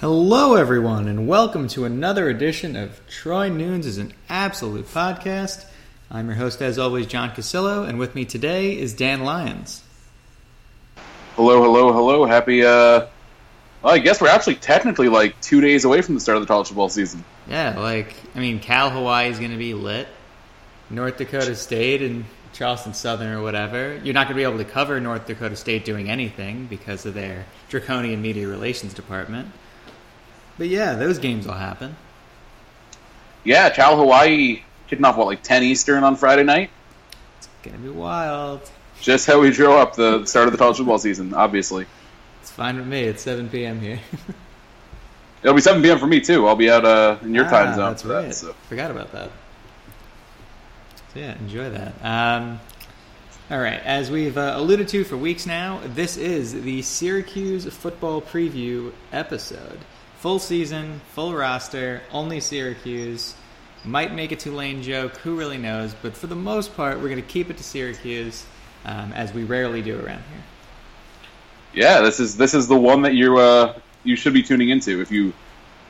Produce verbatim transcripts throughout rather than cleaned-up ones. Hello, everyone, and welcome to another edition of Troy Nunes is an Absolute Podcast. I'm your host, as always, John Casillo, and with me today is Dan Lyons. Hello, hello, hello. Happy, uh, well, I guess we're actually technically like two days away from the start of the college football season. Yeah, like, I mean, Cal Hawaii is going to be lit, North Dakota State and Charleston Southern or whatever. You're not going to be able to cover North Dakota State doing anything because of their draconian media relations department. But yeah, those games will happen. Yeah, Cal Hawaii kicking off, what, like ten Eastern on Friday night? It's going to be wild. Just how we drew up the start of the college football season, obviously. It's fine with me. It's seven p.m. here. It'll be seven p.m. for me, too. I'll be out uh, in your ah, time zone. That's for right. That, so. Forgot about that. So yeah, enjoy that. Um, all right, as we've uh, alluded to for weeks now, this is the Syracuse football preview episode. Full season, full roster, only Syracuse. Might make a Tulane joke, who really knows? But for the most part, we're going to keep it to Syracuse, um, as we rarely do around here. Yeah, this is this is the one that you uh, you should be tuning into if you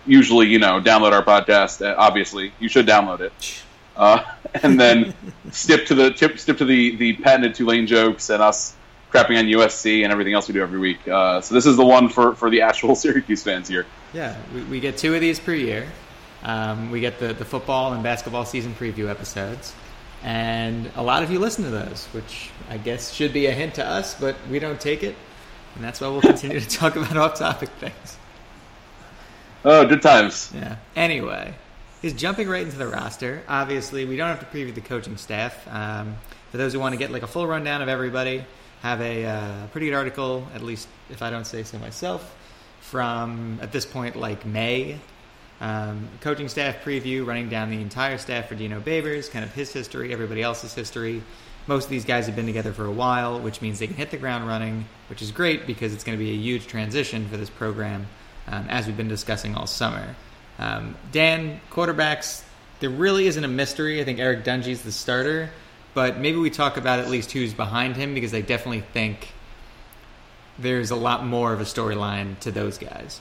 usually you know download our podcast. Obviously, you should download it, uh, and then skip to the tip, skip to the the patented Tulane jokes and us crapping on U S C and everything else we do every week. Uh, so this is the one for, for the actual Syracuse fans here. Yeah, we, we get two of these per year. Um, we get the, the football and basketball season preview episodes. And a lot of you listen to those, which I guess should be a hint to us, but we don't take it. And that's why we'll continue to talk about off-topic things. Oh, good times. Yeah. Anyway, he's jumping right into the roster. Obviously, we don't have to preview the coaching staff. Um, for those who want to get like a full rundown of everybody, have a uh, pretty good article, at least if I don't say so myself, from, at this point, like May. Um, coaching staff preview, running down the entire staff for Dino Babers, kind of his history, everybody else's history. Most of these guys have been together for a while, which means they can hit the ground running, which is great because it's going to be a huge transition for this program, um, as we've been discussing all summer. Um, Dan, quarterbacks, there really isn't a mystery. I think Eric Dungey's the starter, but maybe we talk about at least who's behind him because I definitely think there's a lot more of a storyline to those guys.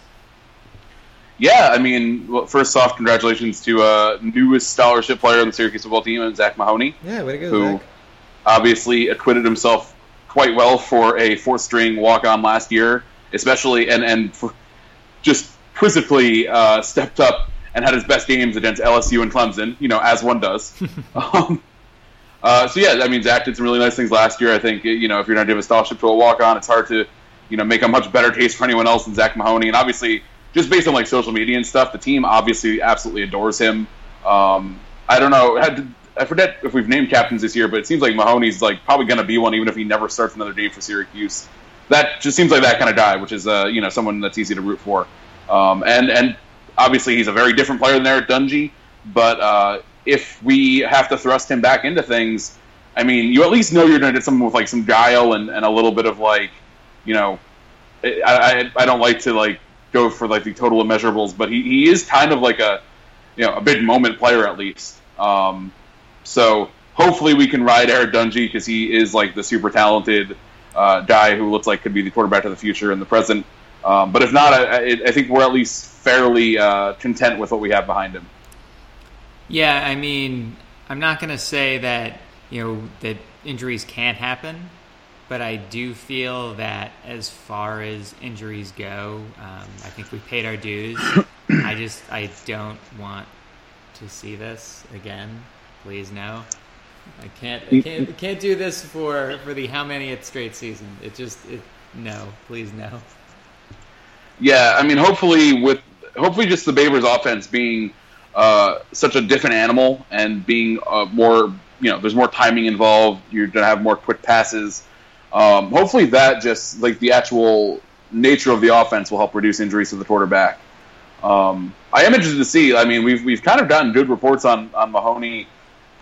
Yeah, I mean, well, first off, congratulations to uh, newest scholarship player on the Syracuse football team, Zach Mahoney. Yeah, way to go, who Zach. Obviously acquitted himself quite well for a fourth-string walk-on last year, especially and and for just quizzically uh, stepped up and had his best games against L S U and Clemson, you know, as one does. um, uh, so yeah, I mean, Zach did some really nice things last year. I think you know if you're not giving a scholarship to a walk-on, it's hard to you know make a much better case for anyone else than Zach Mahoney, and obviously. Just based on like social media and stuff, the team obviously absolutely adores him. Um, I don't know. Had to, I forget if we've named captains this year, but it seems like Mahoney's like probably going to be one, even if he never starts another game for Syracuse. That just seems like that kind of guy, which is uh, you know someone that's easy to root for. Um, and and obviously he's a very different player than Eric Dungey. But uh, if we have to thrust him back into things, I mean, you at least know you're going to get someone with like some guile and, and a little bit of like, you know, I I, I don't like to like. go for like the total immeasurables, but he, he is kind of like a you know a big moment player at least. Um, so hopefully we can ride Eric Dungey because he is like the super talented uh, guy who looks like could be the quarterback of the future and the present. Um, but if not, I, I think we're at least fairly uh, content with what we have behind him. Yeah, I mean, I'm not going to say that you know that injuries can't happen, But I do feel that as far as injuries go, um, I think we paid our dues. I just, I don't want to see this again. Please, no. I can't, I can't, I can't do this for, for the how many it's straight season. It just, it, no, please, no. Yeah, I mean, hopefully with, hopefully just the Babers offense being uh, such a different animal and being uh, more, you know, there's more timing involved. You're going to have more quick passes. Um, hopefully that just, like, the actual nature of the offense will help reduce injuries to the quarterback. Um, I am interested to see. I mean, we've we've kind of gotten good reports on, on Mahoney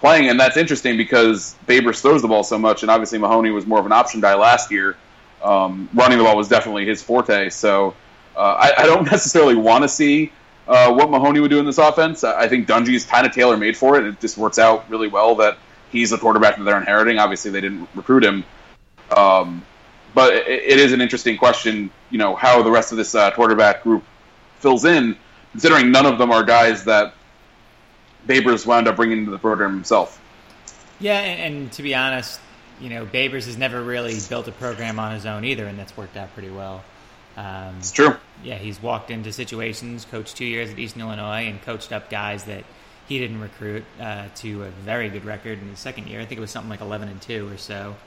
playing, and that's interesting because Babers throws the ball so much, and obviously Mahoney was more of an option guy last year. Um, running the ball was definitely his forte, so uh, I, I don't necessarily want to see uh, what Mahoney would do in this offense. I think Dungey is kind of tailor-made for it. It just works out really well that he's the quarterback that they're inheriting. Obviously, they didn't recruit him. Um, but it, it is an interesting question, you know, how the rest of this uh, quarterback group fills in, considering none of them are guys that Babers wound up bringing into the program himself. Yeah, and, and to be honest, you know, Babers has never really built a program on his own either, and that's worked out pretty well. Um, it's true. Yeah, he's walked into situations, coached two years at Eastern Illinois, and coached up guys that he didn't recruit uh, to a very good record in his second year. I think it was something like eleven and two or so.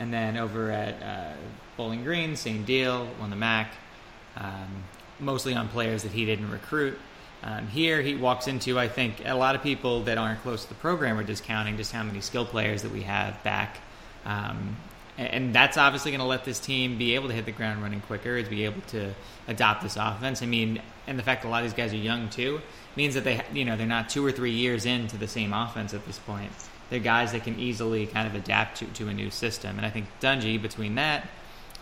And then over at uh, Bowling Green, same deal, won the M A C, um, mostly on players that he didn't recruit. Um, here he walks into, I think, a lot of people that aren't close to the program are discounting just how many skill players that we have back. Um, and, and that's obviously going to let this team be able to hit the ground running quicker, is be able to adopt this offense. I mean, and the fact that a lot of these guys are young too means that they, you know, they're not two or three years into the same offense at this point. They're guys that can easily kind of adapt to, to a new system. And I think Dungey, between that,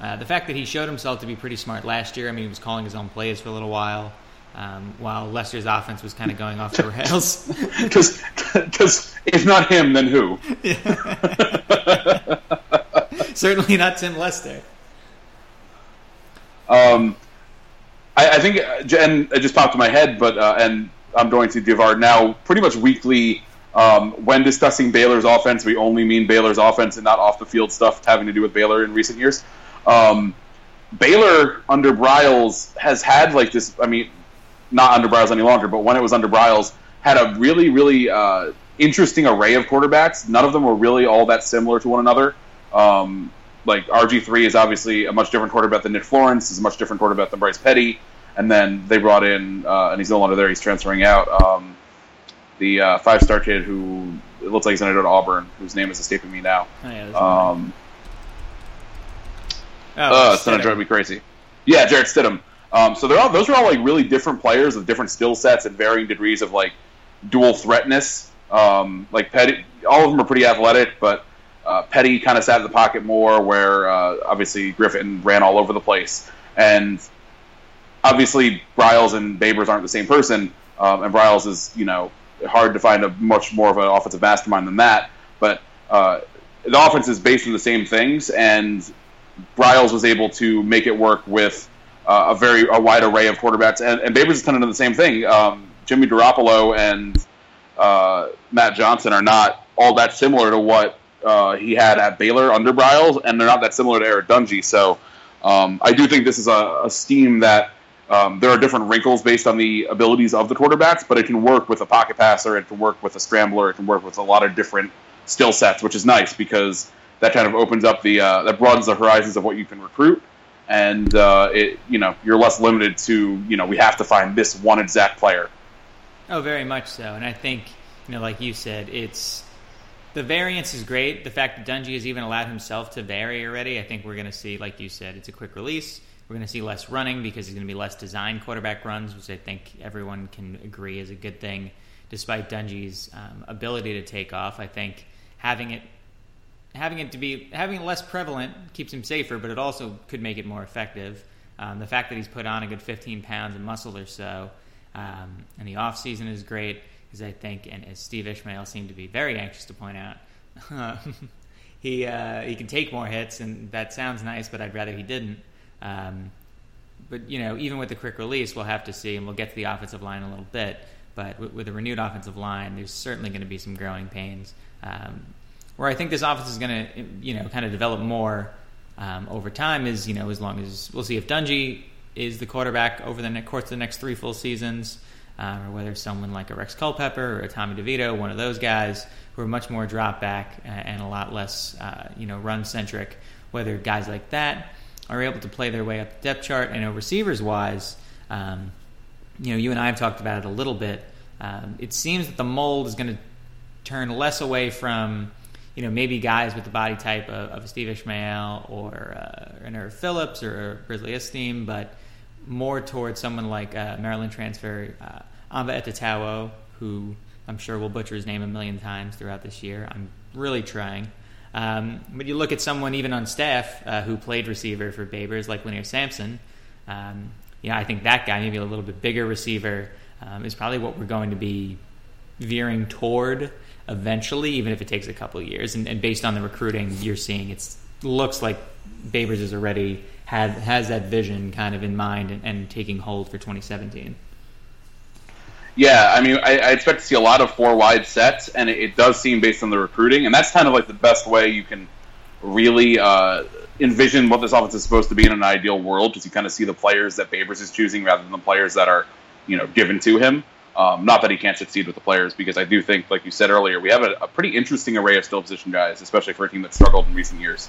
uh, the fact that he showed himself to be pretty smart last year, I mean, he was calling his own plays for a little while, um, while Lester's offense was kind of going off the rails. Because if not him, then who? Certainly not Tim Lester. Um, I, I think, and it just popped in my head, but uh, and I'm going to give our now pretty much weekly... Um, when discussing Baylor's offense, we only mean Baylor's offense and not off-the-field stuff having to do with Baylor in recent years. Um, Baylor under Bryles has had like this, I mean, not under Bryles any longer, but when it was under Bryles, had a really, really uh, interesting array of quarterbacks. None of them were really all that similar to one another. Um, like R G three is obviously a much different quarterback than Nick Florence, is a much different quarterback than Bryce Petty, and then they brought in, uh, and he's no longer there, he's transferring out, um, the uh, five-star kid who it looks like he's going to go to Auburn, whose name is escaping me now. Oh, yeah, um, oh, uh, it's going to drive me crazy. Yeah, Jarrett Stidham. Um, so they're all, those are all like really different players with different skill sets and varying degrees of like dual threatness. Um, like Petty, all of them are pretty athletic, but uh, Petty kind of sat in the pocket more, where uh, obviously Griffin ran all over the place. And obviously Bryles and Babers aren't the same person, um, and Bryles is, you know, hard to find a much more of an offensive mastermind than that, but uh, the offense is based on the same things, and Bryles was able to make it work with uh, a very a wide array of quarterbacks, and, and Babers is kind of done the same thing. Um, Jimmy Garoppolo and uh, Matt Johnson are not all that similar to what uh, he had at Baylor under Bryles, and they're not that similar to Eric Dungey, so um, I do think this is a, a scheme that Um, there are different wrinkles based on the abilities of the quarterbacks, but it can work with a pocket passer, it can work with a scrambler, it can work with a lot of different skill sets, which is nice because that kind of opens up the uh, that broadens the horizons of what you can recruit, and uh, it you know you're less limited to you know we have to find this one exact player. Oh, very much so, and I think you know like you said, it's the variance is great. The fact that Dungey has even allowed himself to vary already, I think we're going to see, like you said, it's a quick release. We're going to see less running because there's going to be less designed quarterback runs, which I think everyone can agree is a good thing, despite Dungey's um, ability to take off. I think having it having it to be having it less prevalent keeps him safer, but it also could make it more effective. Um, the fact that he's put on a good fifteen pounds of muscle or so um, in the offseason is great, because I think, and as Steve Ishmael seemed to be very anxious to point out, he uh, he can take more hits, and that sounds nice, but I'd rather he didn't. Um, but, you know, even with the quick release, we'll have to see, and we'll get to the offensive line in a little bit, but with, with a renewed offensive line, there's certainly going to be some growing pains, um, where I think this offense is going to, you know, kind of develop more um, over time is, you know, as long as we'll see if Dungey is the quarterback over the course of the next three full seasons, um, or whether someone like a Rex Culpepper or a Tommy DeVito, one of those guys who are much more drop back and a lot less, uh, you know, run centric, whether guys like that are able to play their way up the depth chart. And receivers wise, um, you know, you and I have talked about it a little bit. Um, it seems that the mold is going to turn less away from, you know, maybe guys with the body type of, of Steve Ishmael or uh, an Eric Phillips or Grizzly Esteem, but more towards someone like uh, Maryland transfer uh, Anva Etatao, who I'm sure will butcher his name a million times throughout this year. I'm really trying. Um, but you look at someone even on staff uh, who played receiver for Babers, like Lanier Sampson. Um, you know, I think that guy, maybe a little bit bigger receiver, um, is probably what we're going to be veering toward eventually, even if it takes a couple of years. And, and based on the recruiting you're seeing, it looks like Babers is already had has that vision kind of in mind and, and taking hold for twenty seventeen. Yeah, I mean, I, I expect to see a lot of four-wide sets, and it, it does seem based on the recruiting, and that's kind of like the best way you can really uh, envision what this offense is supposed to be in an ideal world, because you kind of see the players that Babers is choosing rather than the players that are, you know, given to him. Um, not that he can't succeed with the players, because I do think, like you said earlier, we have a, a pretty interesting array of skill position guys, especially for a team that struggled in recent years.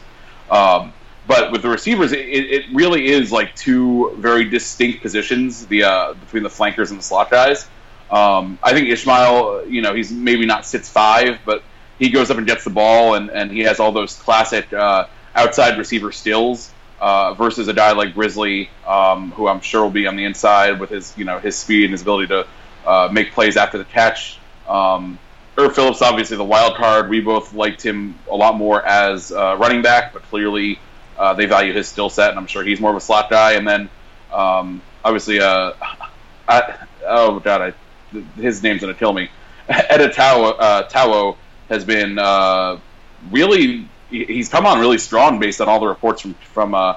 Um, but with the receivers, it, it really is like two very distinct positions, the uh, between the flankers and the slot guys. Um, I think Ishmael, you know, he's maybe not six five, but he goes up and gets the ball, and, and he has all those classic uh, outside receiver stills uh, versus a guy like Grizzly, um, who I'm sure will be on the inside with his, you know, his speed and his ability to uh, make plays after the catch. Um, Irv Phillips, obviously the wild card. We both liked him a lot more as uh, running back, but clearly uh, they value his skill set, and I'm sure he's more of a slot guy. And then um, obviously, uh, I, oh god, I. his name's going to kill me. Etatao uh, Tawo has been uh, really, he's come on really strong based on all the reports from from, uh,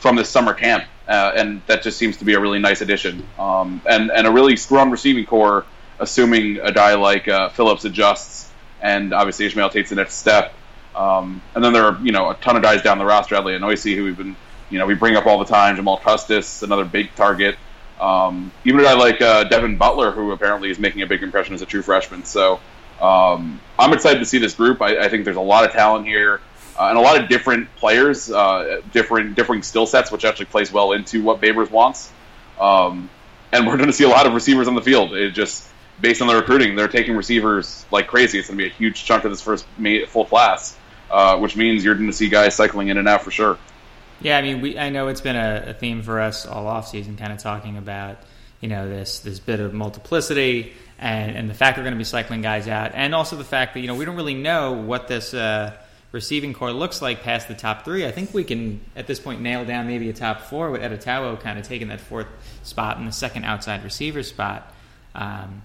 from this summer camp, uh, and that just seems to be a really nice addition. Um, and, and a really strong receiving core, assuming a guy like uh, Phillips adjusts, and obviously Ishmael takes the next step. Um, and then there are, you know, a ton of guys down the roster, Adley Anoisi, who we've been, you know, we bring up all the time, Jamal Custis, another big target. Um, even a guy like uh, Devin Butler, who apparently is making a big impression as a true freshman. So um, I'm excited to see this group. I, I think there's a lot of talent here uh, and a lot of different players, uh, different differing skill sets, which actually plays well into what Babers wants. Um, and we're going to see a lot of receivers on the field. It just based on the recruiting, they're taking receivers like crazy. It's going to be a huge chunk of this first full class, uh, which means you're going to see guys cycling in and out for sure. Yeah, I mean, we. I know it's been a, a theme for us all offseason, kind of talking about, you know, this this bit of multiplicity and, and the fact we're going to be cycling guys out, and also the fact that, you know, we don't really know what this uh, receiving core looks like past the top three. I think we can, at this point, nail down maybe a top four with Etatao kind of taking that fourth spot and the second outside receiver spot. Um,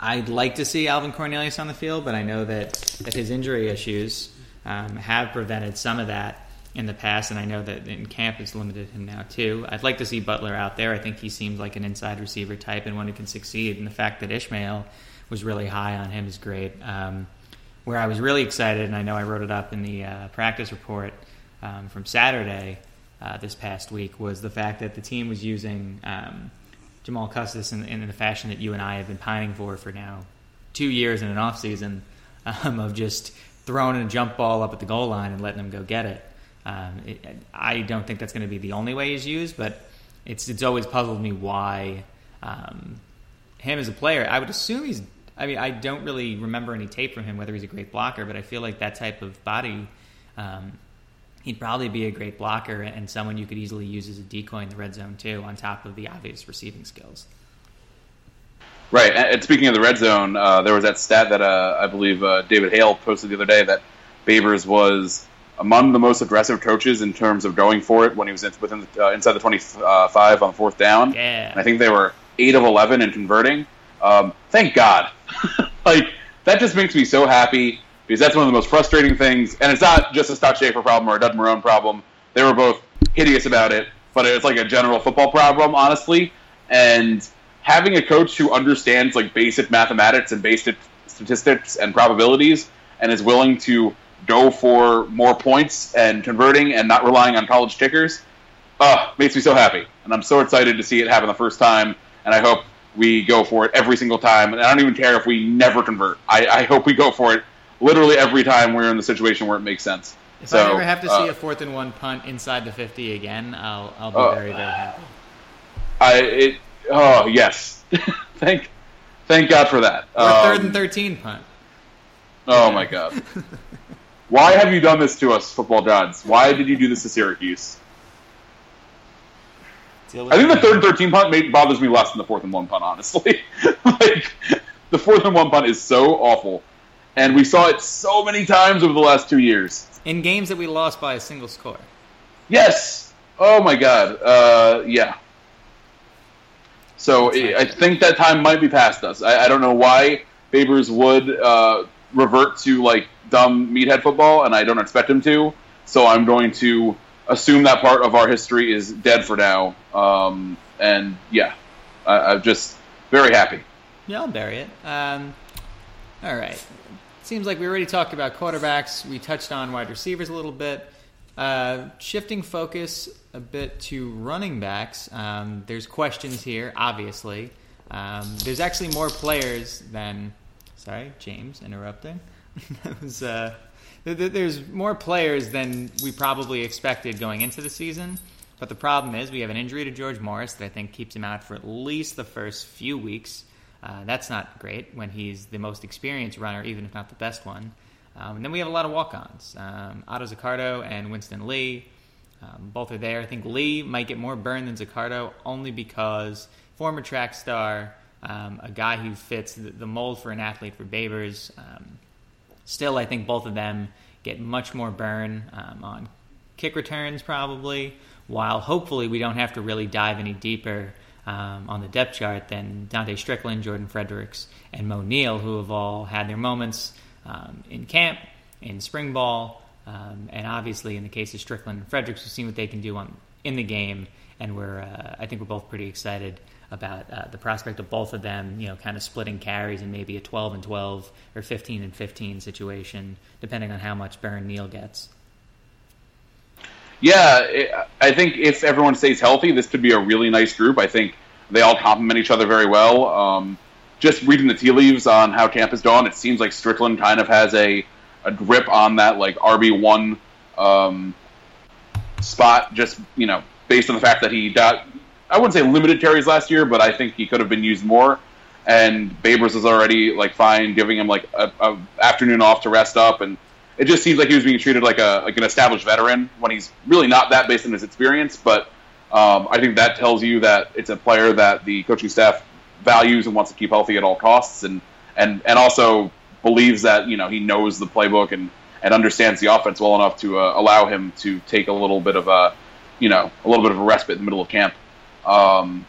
I'd like to see Alvin Cornelius on the field, but I know that, that his injury issues um, have prevented some of that in the past, and I know that in camp has limited him now too. I'd like to see Butler out there. I think he seems like an inside receiver type and one who can succeed, and the fact that Ishmael was really high on him is great. Um, where I was really excited, and I know I wrote it up in the uh, practice report um, from Saturday uh, this past week, was the fact that the team was using um, Jamal Custis in, in the fashion that you and I have been pining for for now two years in an offseason um, of just throwing a jump ball up at the goal line and letting him go get it. Um, it, I don't think that's going to be the only way he's used, but it's it's always puzzled me why um, him as a player. I would assume he's. I mean, I don't really remember any tape from him whether he's a great blocker, but I feel like that type of body, um, he'd probably be a great blocker and someone you could easily use as a decoy in the red zone too, on top of the obvious receiving skills. Right, and speaking of the red zone, uh, there was that stat that uh, I believe uh, David Hale posted the other day that Babers was among the most aggressive coaches in terms of going for it when he was within the, uh, inside the twenty-five on fourth down. Yeah. And I think they were eight of eleven in converting. Um, thank God. Like, that just makes me so happy, because that's one of the most frustrating things. And it's not just a Scott Schaefer problem or a Dud Marone problem. They were both hideous about it, but it's like a general football problem, honestly. And having a coach who understands, like, basic mathematics and basic statistics and probabilities and is willing to go for more points and converting and not relying on college kickers, oh, makes me so happy. And I'm so excited to see it happen the first time, and I hope we go for it every single time. And I don't even care if we never convert. I, I hope we go for it literally every time we're in the situation where it makes sense. If so, I ever have to uh, see a fourth and one punt inside the fifty again, I'll I'll be uh, very, very happy. I it oh yes, thank thank God for that. Or um, third and thirteen punt. Oh my God! Why have you done this to us, football gods? Why did you do this to Syracuse? I think the third and thirteen punt may, bothers me less than the fourth and one punt, honestly. Like, the fourth and one punt is so awful. And we saw it so many times over the last two years. In games that we lost by a single score. Yes! Oh, my God. Uh, yeah. So it, I think that time might be past us. I, I don't know why Babers would uh, revert to, like, dumb meathead football, and I don't expect him to. So I'm going to assume that part of our history is dead for now. Um, and, yeah, I, I'm just very happy. Yeah, I'll bury it. Um, all right. Seems like we already talked about quarterbacks. We touched on wide receivers a little bit. Uh, shifting focus a bit to running backs. Um, there's questions here, obviously. Um, there's actually more players than... Sorry, James, interrupting. That was... Uh, There's more players than we probably expected going into the season, but the problem is we have an injury to George Morris that I think keeps him out for at least the first few weeks. Uh, that's not great when he's the most experienced runner, even if not the best one. Um, and then we have a lot of walk-ons. Um, Otto Ziccardo and Winston Lee, um, both are there. I think Lee might get more burn than Ziccardo only because former track star, um, a guy who fits the, the mold for an athlete for Babers, um, still, I think both of them get much more burn um, on kick returns probably, while hopefully we don't have to really dive any deeper um, on the depth chart than Dante Strickland, Jordan Fredericks, and Mo Neal, who have all had their moments um, in camp, in spring ball, um, and obviously in the case of Strickland and Fredericks, we've seen what they can do on, in the game, and we're uh, I think we're both pretty excited about uh, the prospect of both of them, you know, kind of splitting carries and maybe a twelve and twelve or fifteen and fifteen situation, depending on how much Baron Neal gets. Yeah, it, I think if everyone stays healthy, this could be a really nice group. I think they all complement each other very well. Um, just reading the tea leaves on how camp has gone, it seems like Strickland kind of has a, a grip on that, like, R B one um, spot, just, you know, based on the fact that he got... I wouldn't say limited carries last year, but I think he could have been used more. And Babers was already like fine, giving him like a, a afternoon off to rest up, and it just seems like he was being treated like a like an established veteran when he's really not that based on his experience. But um, I think that tells you that it's a player that the coaching staff values and wants to keep healthy at all costs, and and, and also believes that you know he knows the playbook and, and understands the offense well enough to uh, allow him to take a little bit of a you know a little bit of a respite in the middle of camp. Um,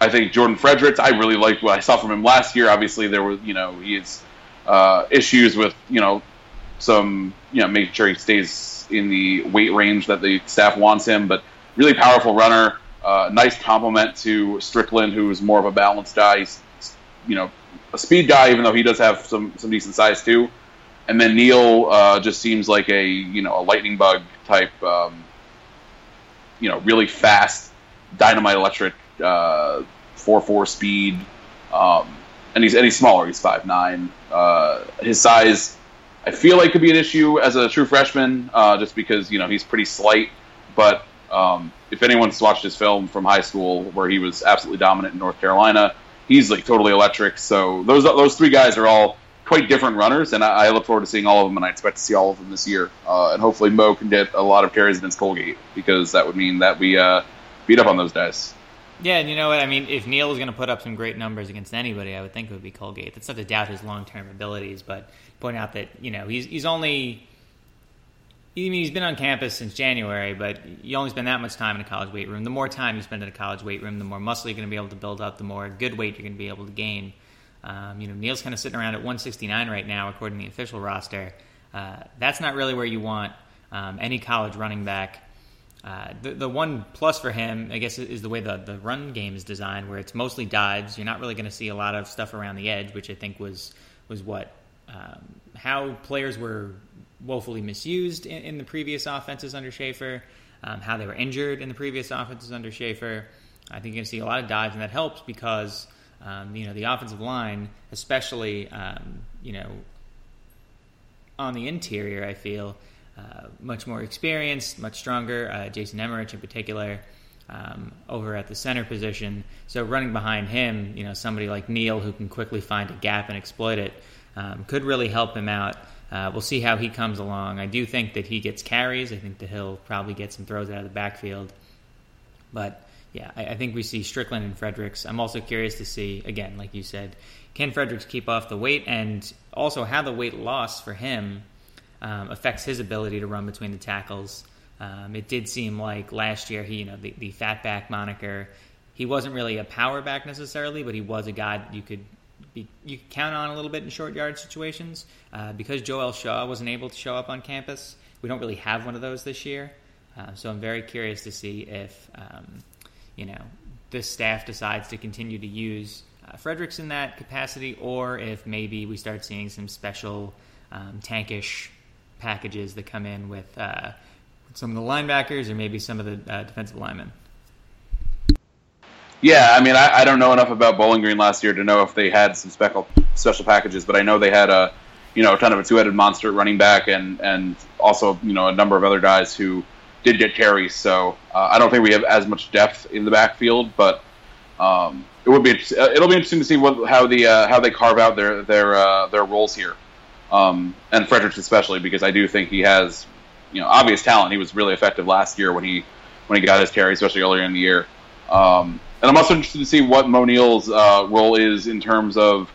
I think Jordan Fredericks, I really liked what I saw from him last year. Obviously, there were, you know, he has uh, issues with, you know, some, you know, making sure he stays in the weight range that the staff wants him, but really powerful runner, uh, nice compliment to Strickland, who is more of a balanced guy. He's, you know, a speed guy, even though he does have some, some decent size too. And then Neal, uh, just seems like a, you know, a lightning bug type, um, you know, really fast, dynamite electric, uh, four four speed, um, and he's and he's smaller. He's five nine. Uh, his size, I feel like, could be an issue as a true freshman, uh, just because you know he's pretty slight. But um, if anyone's watched his film from high school, where he was absolutely dominant in North Carolina, he's like totally electric. So those those three guys are all quite different runners, and I, I look forward to seeing all of them, and I expect to see all of them this year. Uh, and hopefully Mo can get a lot of carries against Colgate, because that would mean that we uh, beat up on those guys. Yeah, and you know what? I mean, if Neal is going to put up some great numbers against anybody, I would think it would be Colgate. That's not to doubt his long-term abilities, but point out that, you know, he's he's only... I mean, he's been on campus since January, but you only spend that much time in a college weight room. The more time you spend in a college weight room, the more muscle you're going to be able to build up, the more good weight you're going to be able to gain. Um, you know, Neal's kind of sitting around at one sixty-nine right now, according to the official roster. Uh, that's not really where you want um, any college running back. Uh, the, the one plus for him, I guess, is the way the, the run game is designed, where it's mostly dives. You're not really going to see a lot of stuff around the edge, which I think was was what um, how players were woefully misused in, in the previous offenses under Schaefer, um, how they were injured in the previous offenses under Schaefer. I think you're going to see a lot of dives, and that helps because, um, you know, the offensive line, especially, um, you know, on the interior, I feel, uh, much more experienced, much stronger, uh, Jason Emmerich in particular, um, over at the center position. So running behind him, you know, somebody like Neal who can quickly find a gap and exploit it um, could really help him out. Uh, we'll see how he comes along. I do think that he gets carries. I think that he'll probably get some throws out of the backfield. But yeah, I, I think we see Strickland and Fredericks. I'm also curious to see, again, like you said, can Fredericks keep off the weight, and also how the weight loss for him um, affects his ability to run between the tackles. Um, it did seem like last year, he, you know, the, the fat back moniker, he wasn't really a power back necessarily, but he was a guy you could be, you could count on a little bit in short yard situations. Uh, because Joel Shaw wasn't able to show up on campus, we don't really have one of those this year. Uh, so I'm very curious to see if... Um, you know, this staff decides to continue to use uh, Fredericks in that capacity, or if maybe we start seeing some special um, tankish packages that come in with uh, some of the linebackers or maybe some of the uh, defensive linemen. Yeah, I mean, I, I don't know enough about Bowling Green last year to know if they had some special special packages, but I know they had a, you know, kind of a two-headed monster running back and, and also, you know, a number of other guys who did get carries, so uh, I don't think we have as much depth in the backfield, but um, it would be it'll be interesting to see what how the uh, how they carve out their their uh, their roles here, um, and Fredericks especially, because I do think he has, you know, obvious talent. He was really effective last year when he when he got his carry, especially earlier in the year. Um, and I'm also interested to see what Mo Neal's uh, role is in terms of,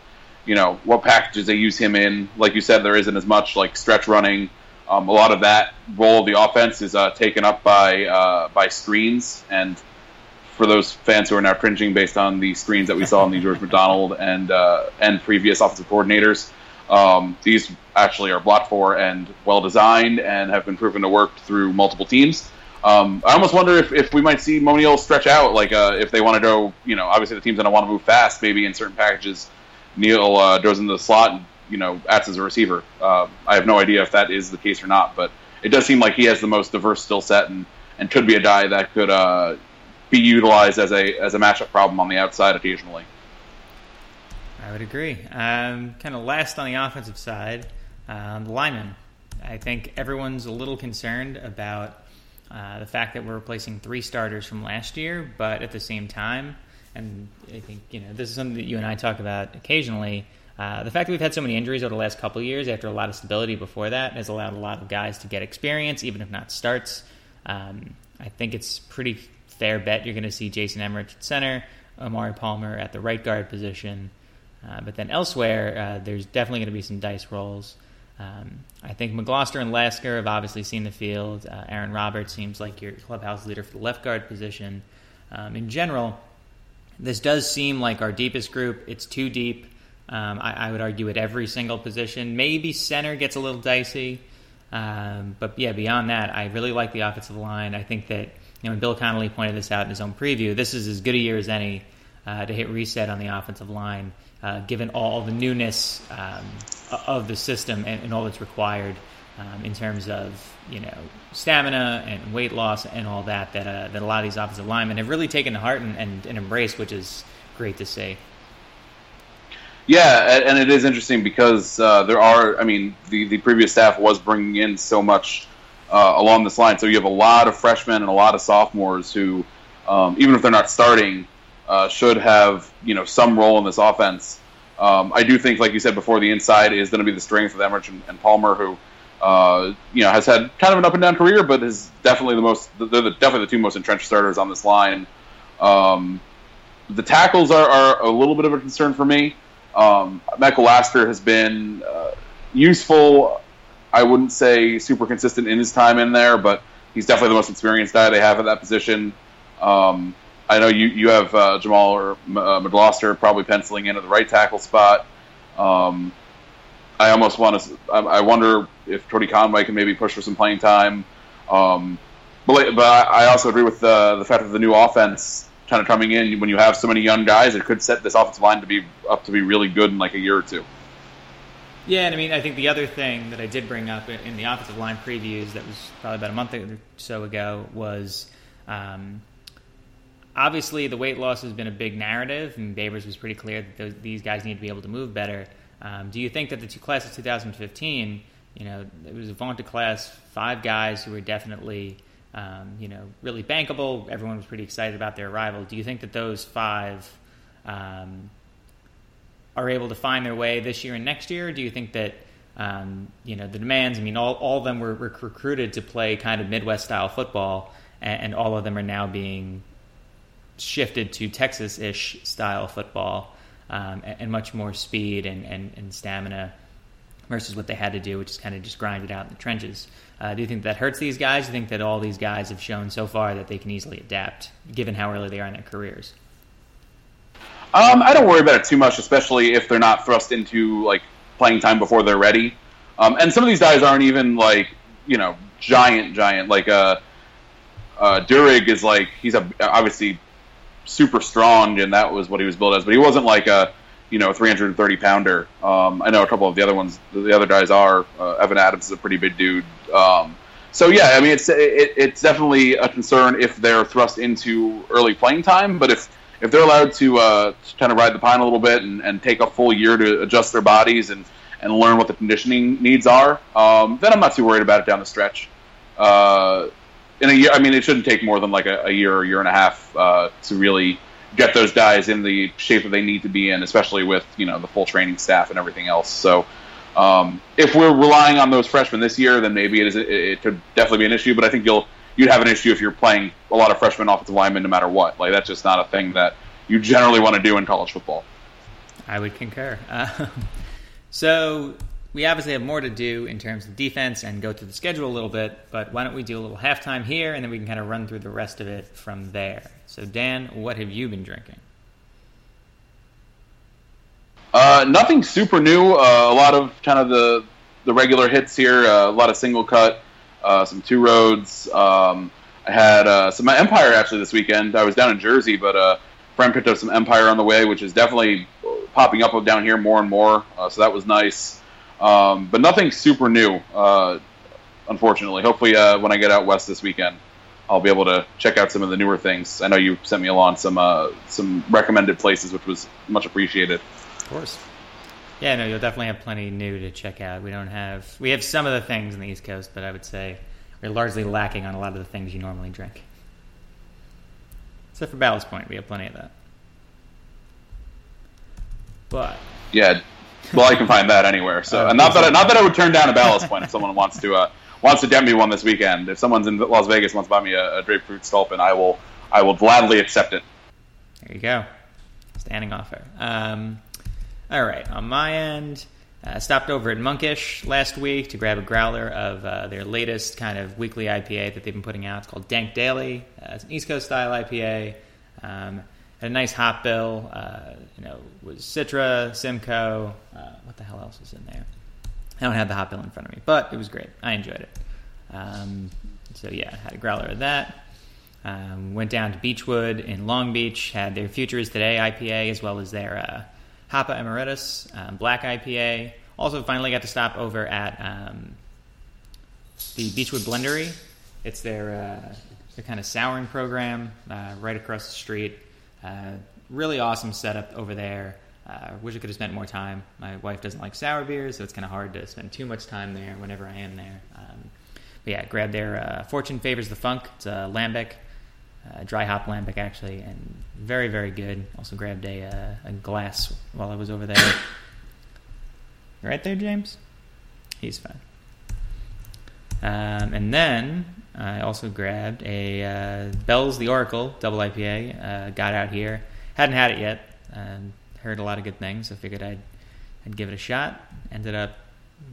you know, what packages they use him in. Like you said, there isn't as much like stretch running. Um, a lot of that role of the offense is uh, taken up by uh, by screens, and for those fans who are now cringing based on the screens that we saw in the George McDonald and uh, and previous offensive coordinators, um, these actually are blocked for and well designed and have been proven to work through multiple teams. Um, I almost wonder if, if we might see Mo Neal stretch out, like uh, if they want to go, you know, obviously the team's going to want to move fast, maybe in certain packages, Neal uh, goes into the slot and, you know, acts as a receiver. Uh, I have no idea if that is the case or not, but it does seem like he has the most diverse skill set and, and could be a guy that could uh, be utilized as a as a matchup problem on the outside occasionally. I would agree. Um, kind of last on the offensive side, um, the linemen. I think everyone's a little concerned about uh, the fact that we're replacing three starters from last year, but at the same time, and I think, you know, this is something that you and I talk about occasionally. Uh, the fact that we've had so many injuries over the last couple of years after a lot of stability before that has allowed a lot of guys to get experience, even if not starts. Um, I think it's pretty fair bet you're going to see Jason Emmerich at center, Omari Palmer at the right guard position. Uh, but then elsewhere, uh, there's definitely going to be some dice rolls. Um, I think McGloster and Lasker have obviously seen the field. Uh, Aaron Roberts seems like your clubhouse leader for the left guard position. Um, in general, this does seem like our deepest group. It's too deep. Um, I, I would argue at every single position. Maybe center gets a little dicey. Um, but, yeah, beyond that, I really like the offensive line. I think that, you know, Bill Connolly pointed this out in his own preview, this is as good a year as any uh, to hit reset on the offensive line, uh, given all the newness um, of the system and, and all that's required um, in terms of, you know, stamina and weight loss and all that, that, uh, that a lot of these offensive linemen have really taken to heart and, and, and embraced, which is great to see. Yeah, and it is interesting because uh, there are, I mean, the, the previous staff was bringing in so much uh, along this line. So you have a lot of freshmen and a lot of sophomores who, um, even if they're not starting, uh, should have, you know, some role in this offense. Um, I do think, like you said before, the inside is going to be the strength of Emmerich and, and Palmer, who, uh, you know, has had kind of an up-and-down career, but is definitely the most, they're the, definitely the two most entrenched starters on this line. Um, the tackles are, are a little bit of a concern for me. Um, Michael Lasker has been uh, useful. I wouldn't say super consistent in his time in there, but he's definitely the most experienced guy they have at that position. Um, I know you you have uh, Jamal or uh, McGloster probably penciling in at the right tackle spot. Um, I almost want to. I, I wonder if Cody Conway can maybe push for some playing time. Um, but, but I also agree with the, the fact that the new offense kind of coming in, when you have so many young guys, it could set this offensive line to be up to be really good in like a year or two. Yeah, and I mean, I think the other thing that I did bring up in the offensive line previews that was probably about a month or so ago was um, obviously the weight loss has been a big narrative, and Babers was pretty clear that those, these guys need to be able to move better. Um, do you think that the two class of two thousand fifteen, you know, it was a vaunted class, five guys who were definitely, um, you know, really bankable. Everyone was pretty excited about their arrival. Do you think that those five um, are able to find their way this year and next year? Or do you think that, um, you know, the demands, I mean, all, all of them were, were recruited to play kind of Midwest-style football, and, and all of them are now being shifted to Texas-ish style football, um, and, and much more speed and, and, and stamina versus what they had to do, which is kind of just grind it out in the trenches. Uh, do you think that hurts these guys? Do you think that all these guys have shown so far that they can easily adapt, given how early they are in their careers? Um, I don't worry about it too much, especially if they're not thrust into like playing time before they're ready. Um, and some of these guys aren't even like, you know, giant, giant. Like uh, uh, Durig is like, he's a, obviously super strong, and that was what he was billed as, but he wasn't like a, you know, three hundred thirty pounder. Um, I know a couple of the other ones, the other guys are. Uh, Evan Adams is a pretty big dude. Um, so yeah, I mean, it's it, it's definitely a concern if they're thrust into early playing time, but if if they're allowed to uh, kind of ride the pine a little bit and, and take a full year to adjust their bodies and, and learn what the conditioning needs are, um, then I'm not too worried about it down the stretch. Uh, in a year, I mean, it shouldn't take more than like a, a year or year and a half uh, to really get those guys in the shape that they need to be in, especially with, you know, the full training staff and everything else. So um, if we're relying on those freshmen this year, then maybe it is it, it could definitely be an issue, but I think you'll you'd have an issue if you're playing a lot of freshman offensive linemen no matter what. Like, that's just not a thing that you generally want to do in college football. I would concur. Uh, so we obviously have more to do in terms of defense and go through the schedule a little bit, but why don't we do a little halftime here, and then we can kind of run through the rest of it from there. So, Dan, what have you been drinking? Uh, nothing super new. Uh, a lot of kind of the, the regular hits here, uh, a lot of single cut. Uh, some Two Roads. Um, I had uh, some Empire, actually, this weekend. I was down in Jersey, but uh, a friend picked up some Empire on the way, which is definitely popping up down here more and more, uh, so that was nice. Um, but nothing super new, uh, unfortunately. Hopefully uh, when I get out west this weekend, I'll be able to check out some of the newer things. I know you sent me along some uh, some recommended places, which was much appreciated. Of course. Yeah, no, you'll definitely have plenty new to check out. We don't have... We have some of the things on the East Coast, but I would say we're largely lacking on a lot of the things you normally drink. Except for Ballast Point, we have plenty of that. But... Yeah, well, I can find that anywhere. So, uh, and not that I, not that I would turn down a Ballast Point if someone wants to uh, wants to get me one this weekend. If someone's in Las Vegas wants to buy me a, a grapefruit sculpin, I will I will gladly accept it. There you go. Standing offer. Um... All right, on my end, uh, stopped over at Monkish last week to grab a growler of uh, their latest kind of weekly I P A that they've been putting out. It's called Dank Daily. Uh, it's an East Coast-style I P A. Um, had a nice hop bill. Uh, you know, was Citra, Simcoe. Uh, what the hell else was in there? I don't have the hop bill in front of me, but it was great. I enjoyed it. Um, so, yeah, had a growler of that. Um, went down to Beechwood in Long Beach, had their Futures Today I P A as well as their... Uh, Hapa Emeritus, um, Black I P A. Also, finally got to stop over at um, the Beechwood Blendery. It's their, uh, their kind of souring program uh, right across the street. Uh, really awesome setup over there. Uh, wish I could have spent more time. My wife doesn't like sour beers, so it's kind of hard to spend too much time there whenever I am there. Um, but yeah, grabbed their uh, Fortune Favors the Funk. It's a Lambic. Uh, dry hop Lambic, actually, and very, very good. Also grabbed a uh, a glass while I was over there. Right there, James? He's fine. Um, and then I also grabbed a uh, Bell's the Oracle double I P A. Uh, got out here. Hadn't had it yet. Um, heard a lot of good things, so figured I'd, I'd give it a shot. Ended up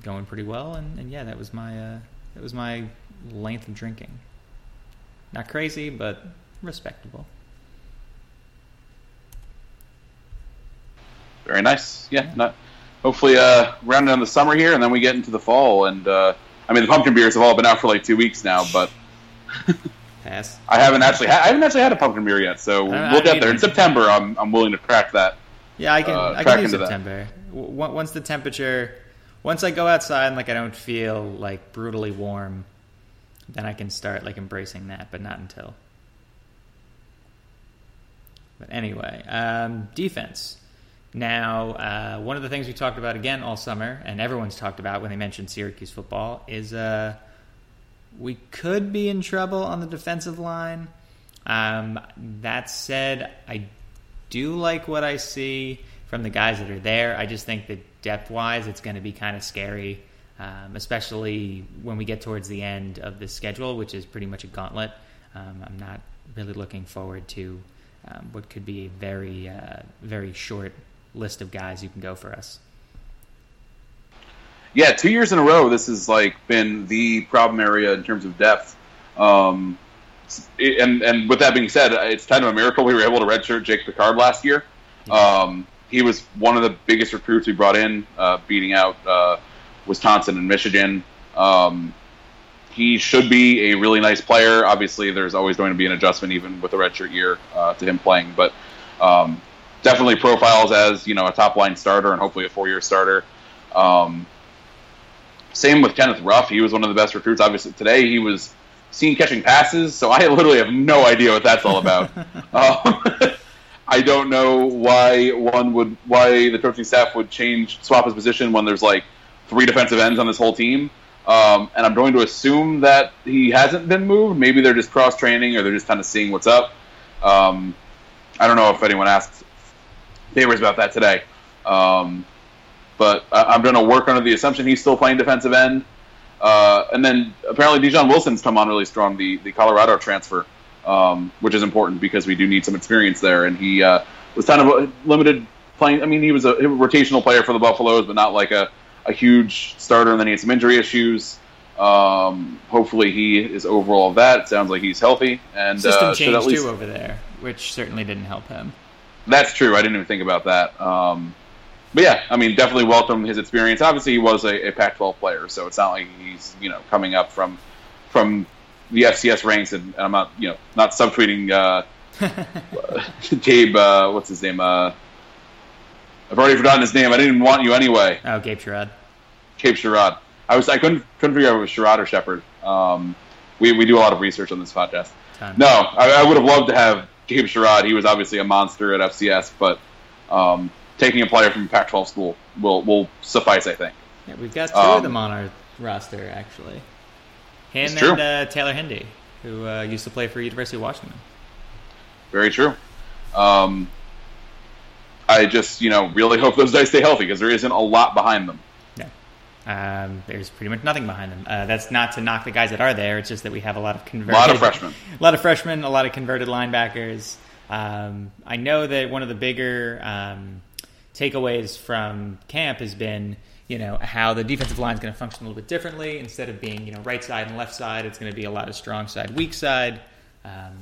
going pretty well, and, and yeah, that was my uh, that was my length of drinking. Not crazy, but respectable. Very nice. Yeah. yeah. Not, hopefully, uh, rounding on the summer here, and then we get into the fall. And uh, I mean, the pumpkin beers have all been out for like two weeks now, but pass. I haven't actually, ha- I haven't actually had a pumpkin beer yet, so we'll I get mean, there in September. I'm, I'm willing to crack that. Yeah, I can. Uh, I can do September. W- once the temperature once I go outside and like I don't feel like brutally warm, then I can start like embracing that, but not until. But anyway, um, defense. Now, uh, one of the things we talked about again all summer, and everyone's talked about when they mentioned Syracuse football, is uh, we could be in trouble on the defensive line. Um, that said, I do like what I see from the guys that are there. I just think that depth-wise, it's going to be kind of scary, um, especially when we get towards the end of the schedule, which is pretty much a gauntlet. Um, I'm not really looking forward to um, what could be a very, uh, very short list of guys who can go for us. Yeah, two years in a row, this has like been the problem area in terms of depth. Um, and and with that being said, it's kind of a miracle we were able to redshirt Jake Picard last year. Yeah. Um, he was one of the biggest recruits we brought in, uh, beating out uh, Wisconsin and Michigan. Um, he should be a really nice player. Obviously, there's always going to be an adjustment, even with a redshirt year, uh, to him playing. But um, definitely profiles as, you know, a top-line starter and hopefully a four-year starter. Um, same with Kenneth Ruff. He was one of the best recruits. Obviously, today he was seen catching passes, so I literally have no idea what that's all about. um, I don't know why one would, why the coaching staff would change, swap his position when there's like three defensive ends on this whole team. Um, and I'm going to assume that he hasn't been moved. Maybe they're just cross training, or they're just kind of seeing what's up. Um, I don't know if anyone asked Babers about that today. Um, but I, I'm going to work under the assumption he's still playing defensive end. Uh, and then apparently Dijon Wilson's come on really strong, the, the Colorado transfer. Um, which is important because we do need some experience there. And he uh, was kind of limited playing. I mean, he was a, a rotational player for the Buffaloes, but not like a, a huge starter. And then he had some injury issues. Um, hopefully he is over all of that. It sounds like he's healthy. And system uh, change, at least, too, over there, which certainly didn't help him. That's true. I didn't even think about that. Um, but, yeah, I mean, definitely welcome his experience. Obviously, he was a, a Pac twelve player, so it's not like he's, you know, coming up from from – the F C S ranks, and, and I'm not, you know, not subtweeting uh, Gabe. Uh, what's his name? Uh, I've already forgotten his name. I didn't even want you anyway. Oh, Gabe Sherrod. Gabe Sherrod. I was, I couldn't, couldn't figure out if it was Sherrod or Shepard. Um, we we do a lot of research on this podcast. Time. No, I, I would have loved to have Gabe Sherrod. He was obviously a monster at F C S, but um, taking a player from Pac twelve school will will suffice, I think. Yeah, we've got two um, of them on our roster, actually. Him it's and uh, Taylor Hendy, who uh, used to play for University of Washington. Very true. Um, I just, you know, really hope those guys stay healthy because there isn't a lot behind them. Yeah. Um, there's pretty much nothing behind them. Uh, that's not to knock the guys that are there. It's just that we have a lot of converted. A lot of freshmen. A lot of freshmen, a lot of converted linebackers. Um, I know that one of the bigger um, takeaways from camp has been, you know, how the defensive line is going to function a little bit differently. Instead of being, you know, right side and left side, it's going to be a lot of strong side, weak side. Um,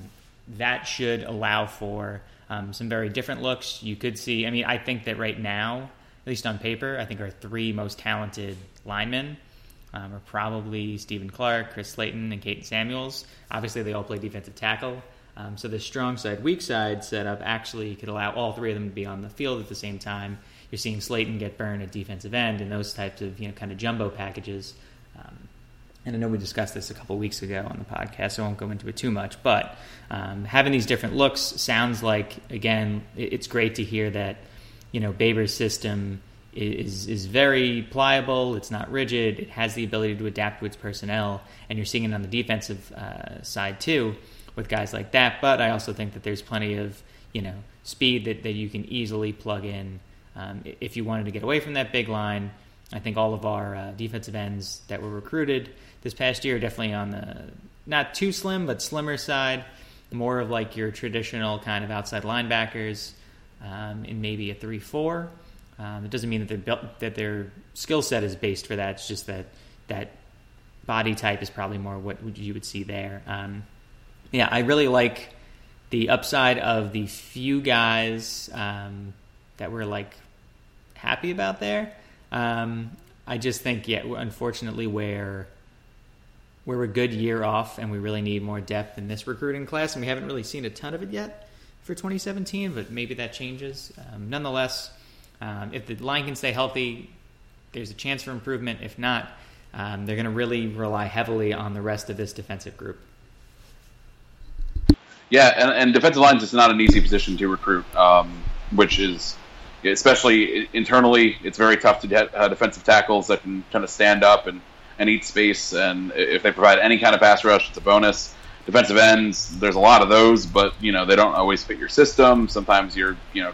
that should allow for um, some very different looks. You could see, I mean, I think that right now, at least on paper, I think our three most talented linemen um, are probably Stephen Clark, Chris Slayton, and Caden Samuels. Obviously, they all play defensive tackle. Um, so the strong side, weak side setup actually could allow all three of them to be on the field at the same time. You're seeing Slayton get burned at defensive end and those types of, you know, kind of jumbo packages. Um, and I know we discussed this a couple weeks ago on the podcast, so I won't go into it too much. But um, having these different looks sounds like, again, it's great to hear that, you know, Babers' system is is very pliable. It's not rigid. It has the ability to adapt to its personnel. And you're seeing it on the defensive uh, side, too, with guys like that. But I also think that there's plenty of, you know, speed that, that you can easily plug in. Um, if you wanted to get away from that big line, I think all of our uh, defensive ends that were recruited this past year are definitely on the not too slim, but slimmer side, more of like your traditional kind of outside linebackers um, in maybe a three four. Um, it doesn't mean that they're built, that their skill set is based for that. It's just that that body type is probably more what you would see there. Um, yeah, I really like the upside of the few guys um, that were like happy about there. Um, I just think, yeah, unfortunately, we're, we're a good year off, and we really need more depth in this recruiting class, and we haven't really seen a ton of it yet for twenty seventeen, but maybe that changes. Um, nonetheless, um, if the line can stay healthy, there's a chance for improvement. If not, um, they're going to really rely heavily on the rest of this defensive group. Yeah, and, and defensive lines is not an easy position to recruit, um, which is, especially internally, it's very tough to get uh, defensive tackles that can kind of stand up and, and eat space. And if they provide any kind of pass rush, it's a bonus. Defensive ends, there's a lot of those, but, you know, they don't always fit your system. Sometimes you're, you know,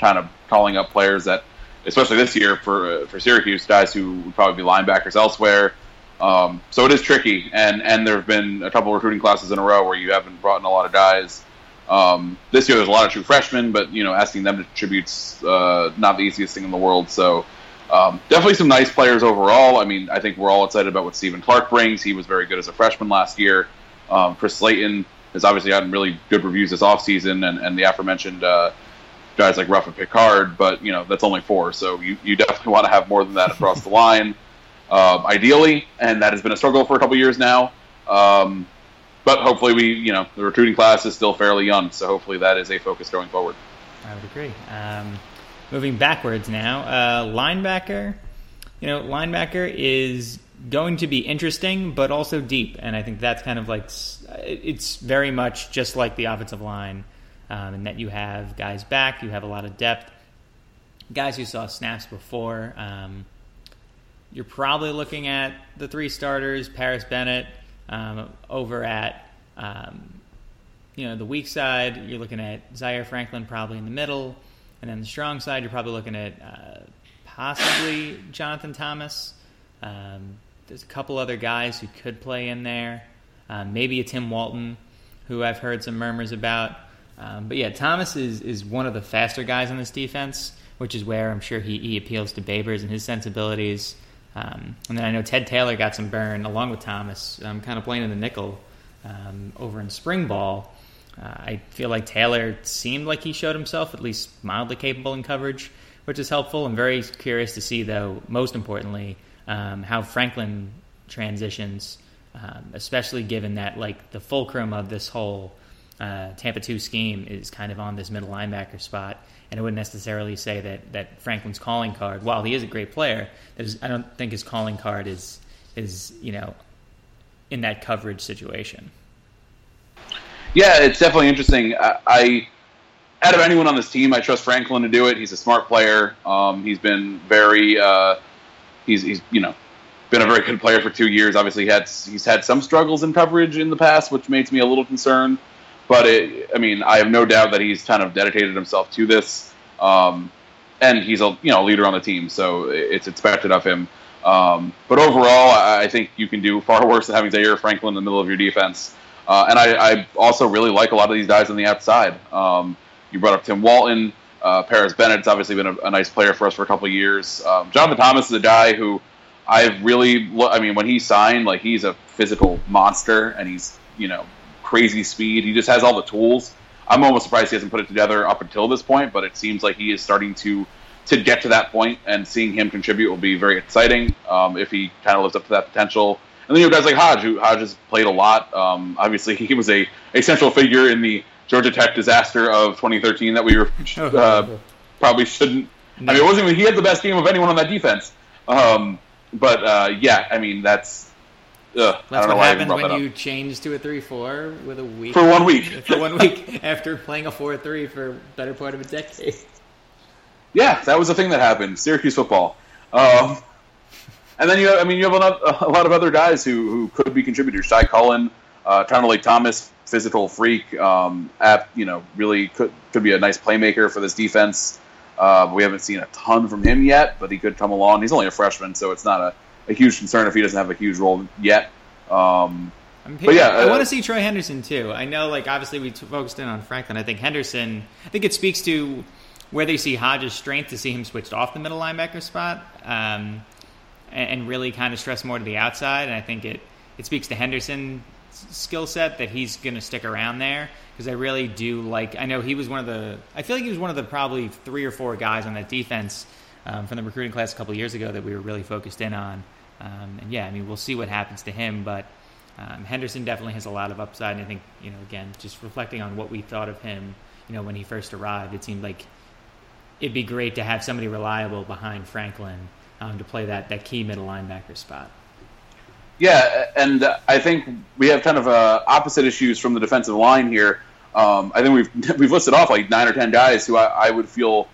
kind of calling up players that, especially this year for uh, for Syracuse, guys who would probably be linebackers elsewhere. Um, so it is tricky, and, and there have been a couple recruiting classes in a row where you haven't brought in a lot of guys. Um, this year there's a lot of true freshmen, but, you know, asking them to contribute's uh, not the easiest thing in the world. So um, definitely some nice players overall. I mean, I think we're all excited about what Stephen Clark brings. He was very good as a freshman last year. Um, Chris Slayton has obviously gotten really good reviews this offseason, and, and the aforementioned uh, guys like Ruff and Picard, but, you know, that's only four, so you, you definitely want to have more than that across the line, um, ideally, and that has been a struggle for a couple years now, um, but hopefully we, you know, the recruiting class is still fairly young, so hopefully that is a focus going forward. I would agree. Um, moving backwards now, uh, linebacker, you know, linebacker is going to be interesting, but also deep. And I think that's kind of like, it's very much just like the offensive line, um, in that you have guys back, you have a lot of depth, guys who saw snaps before. Um, you're probably looking at the three starters, Paris Bennett, um, over at, um, you know, the weak side, you're looking at Zaire Franklin probably in the middle. And then the strong side, you're probably looking at uh, possibly Jonathan Thomas. Um, There's a couple other guys who could play in there. Um, maybe a Tim Walton, who I've heard some murmurs about. Um, but yeah, Thomas is, is one of the faster guys on this defense, which is where I'm sure he, he appeals to Babers and his sensibilities. Um, and then I know Ted Taylor got some burn along with Thomas, um, kind of playing in the nickel um, over in spring ball. Uh, I feel like Taylor seemed like he showed himself at least mildly capable in coverage, which is helpful. I'm very curious to see, though, most importantly, Um, how Franklin transitions, um, especially given that like the fulcrum of this whole uh, Tampa two scheme is kind of on this middle linebacker spot. And I wouldn't necessarily say that, that Franklin's calling card, while he is a great player, that is, I don't think his calling card is, is, you know, in that coverage situation. Yeah, it's definitely interesting. I, I out of anyone on this team, I trust Franklin to do it. He's a smart player. Um, he's been very... Uh, He's, he's, you know, been a very good player for two years. Obviously, he had, he's had some struggles in coverage in the past, which makes me a little concerned. But, it, I mean, I have no doubt that he's kind of dedicated himself to this. Um, and he's a, you know, leader on the team, so it's expected of him. Um, but overall, I think you can do far worse than having Zaire Franklin in the middle of your defense. Uh, and I, I also really like a lot of these guys on the outside. Um, you brought up Tim Walton. Uh, Paris Bennett's obviously been a, a nice player for us for a couple of years. Um, Jonathan Thomas is a guy who I've really, lo- I mean, when he signed, like he's a physical monster and he's, you know, crazy speed. He just has all the tools. I'm almost surprised he hasn't put it together up until this point, but it seems like he is starting to, to get to that point, and seeing him contribute will be very exciting um, if he kind of lives up to that potential. And then you have guys like Hodge, who Hodge has played a lot. Um, obviously, he was a, a central figure in the Georgia Tech disaster of twenty thirteen that we were, uh, probably shouldn't. I mean, it wasn't even, he had the best game of anyone on that defense. Um, but, uh, yeah, I mean, that's, uh, that's I don't know why I even brought that up. That's what happened when you changed to a three four with a week. For one week. for one week after playing a four three for the better part of a decade. Yeah, that was the thing that happened. Syracuse football. Um, and then you have, I mean, you have a lot, a lot of other guys who, who could be contributors. Shai Cullen, uh, Connor Lake Thomas, physical freak, um, app, you know, really could could be a nice playmaker for this defense. Uh, we haven't seen a ton from him yet, but he could come along. He's only a freshman, so it's not a, a huge concern if he doesn't have a huge role yet. Um, but yeah, I uh, want to see Troy Henderson too. I know, like obviously we focused in on Franklin. I think Henderson. I think it speaks to where they see Hodges' strength to see him switched off the middle linebacker spot, um, and, and really kind of stress more to the outside. And I think it it speaks to Henderson. Skill set that he's going to stick around there, because I really do like, I know he was one of the, I feel like he was one of the probably three or four guys on that defense um, from the recruiting class a couple of years ago that we were really focused in on. Um, and yeah, I mean, we'll see what happens to him, but um, Henderson definitely has a lot of upside. And I think, you know, again, just reflecting on what we thought of him, you know, when he first arrived, it seemed like it'd be great to have somebody reliable behind Franklin um, to play that, that key middle linebacker spot. Yeah, and I think we have kind of uh, opposite issues from the defensive line here. Um, I think we've we've listed off like nine or ten guys who I, I would feel,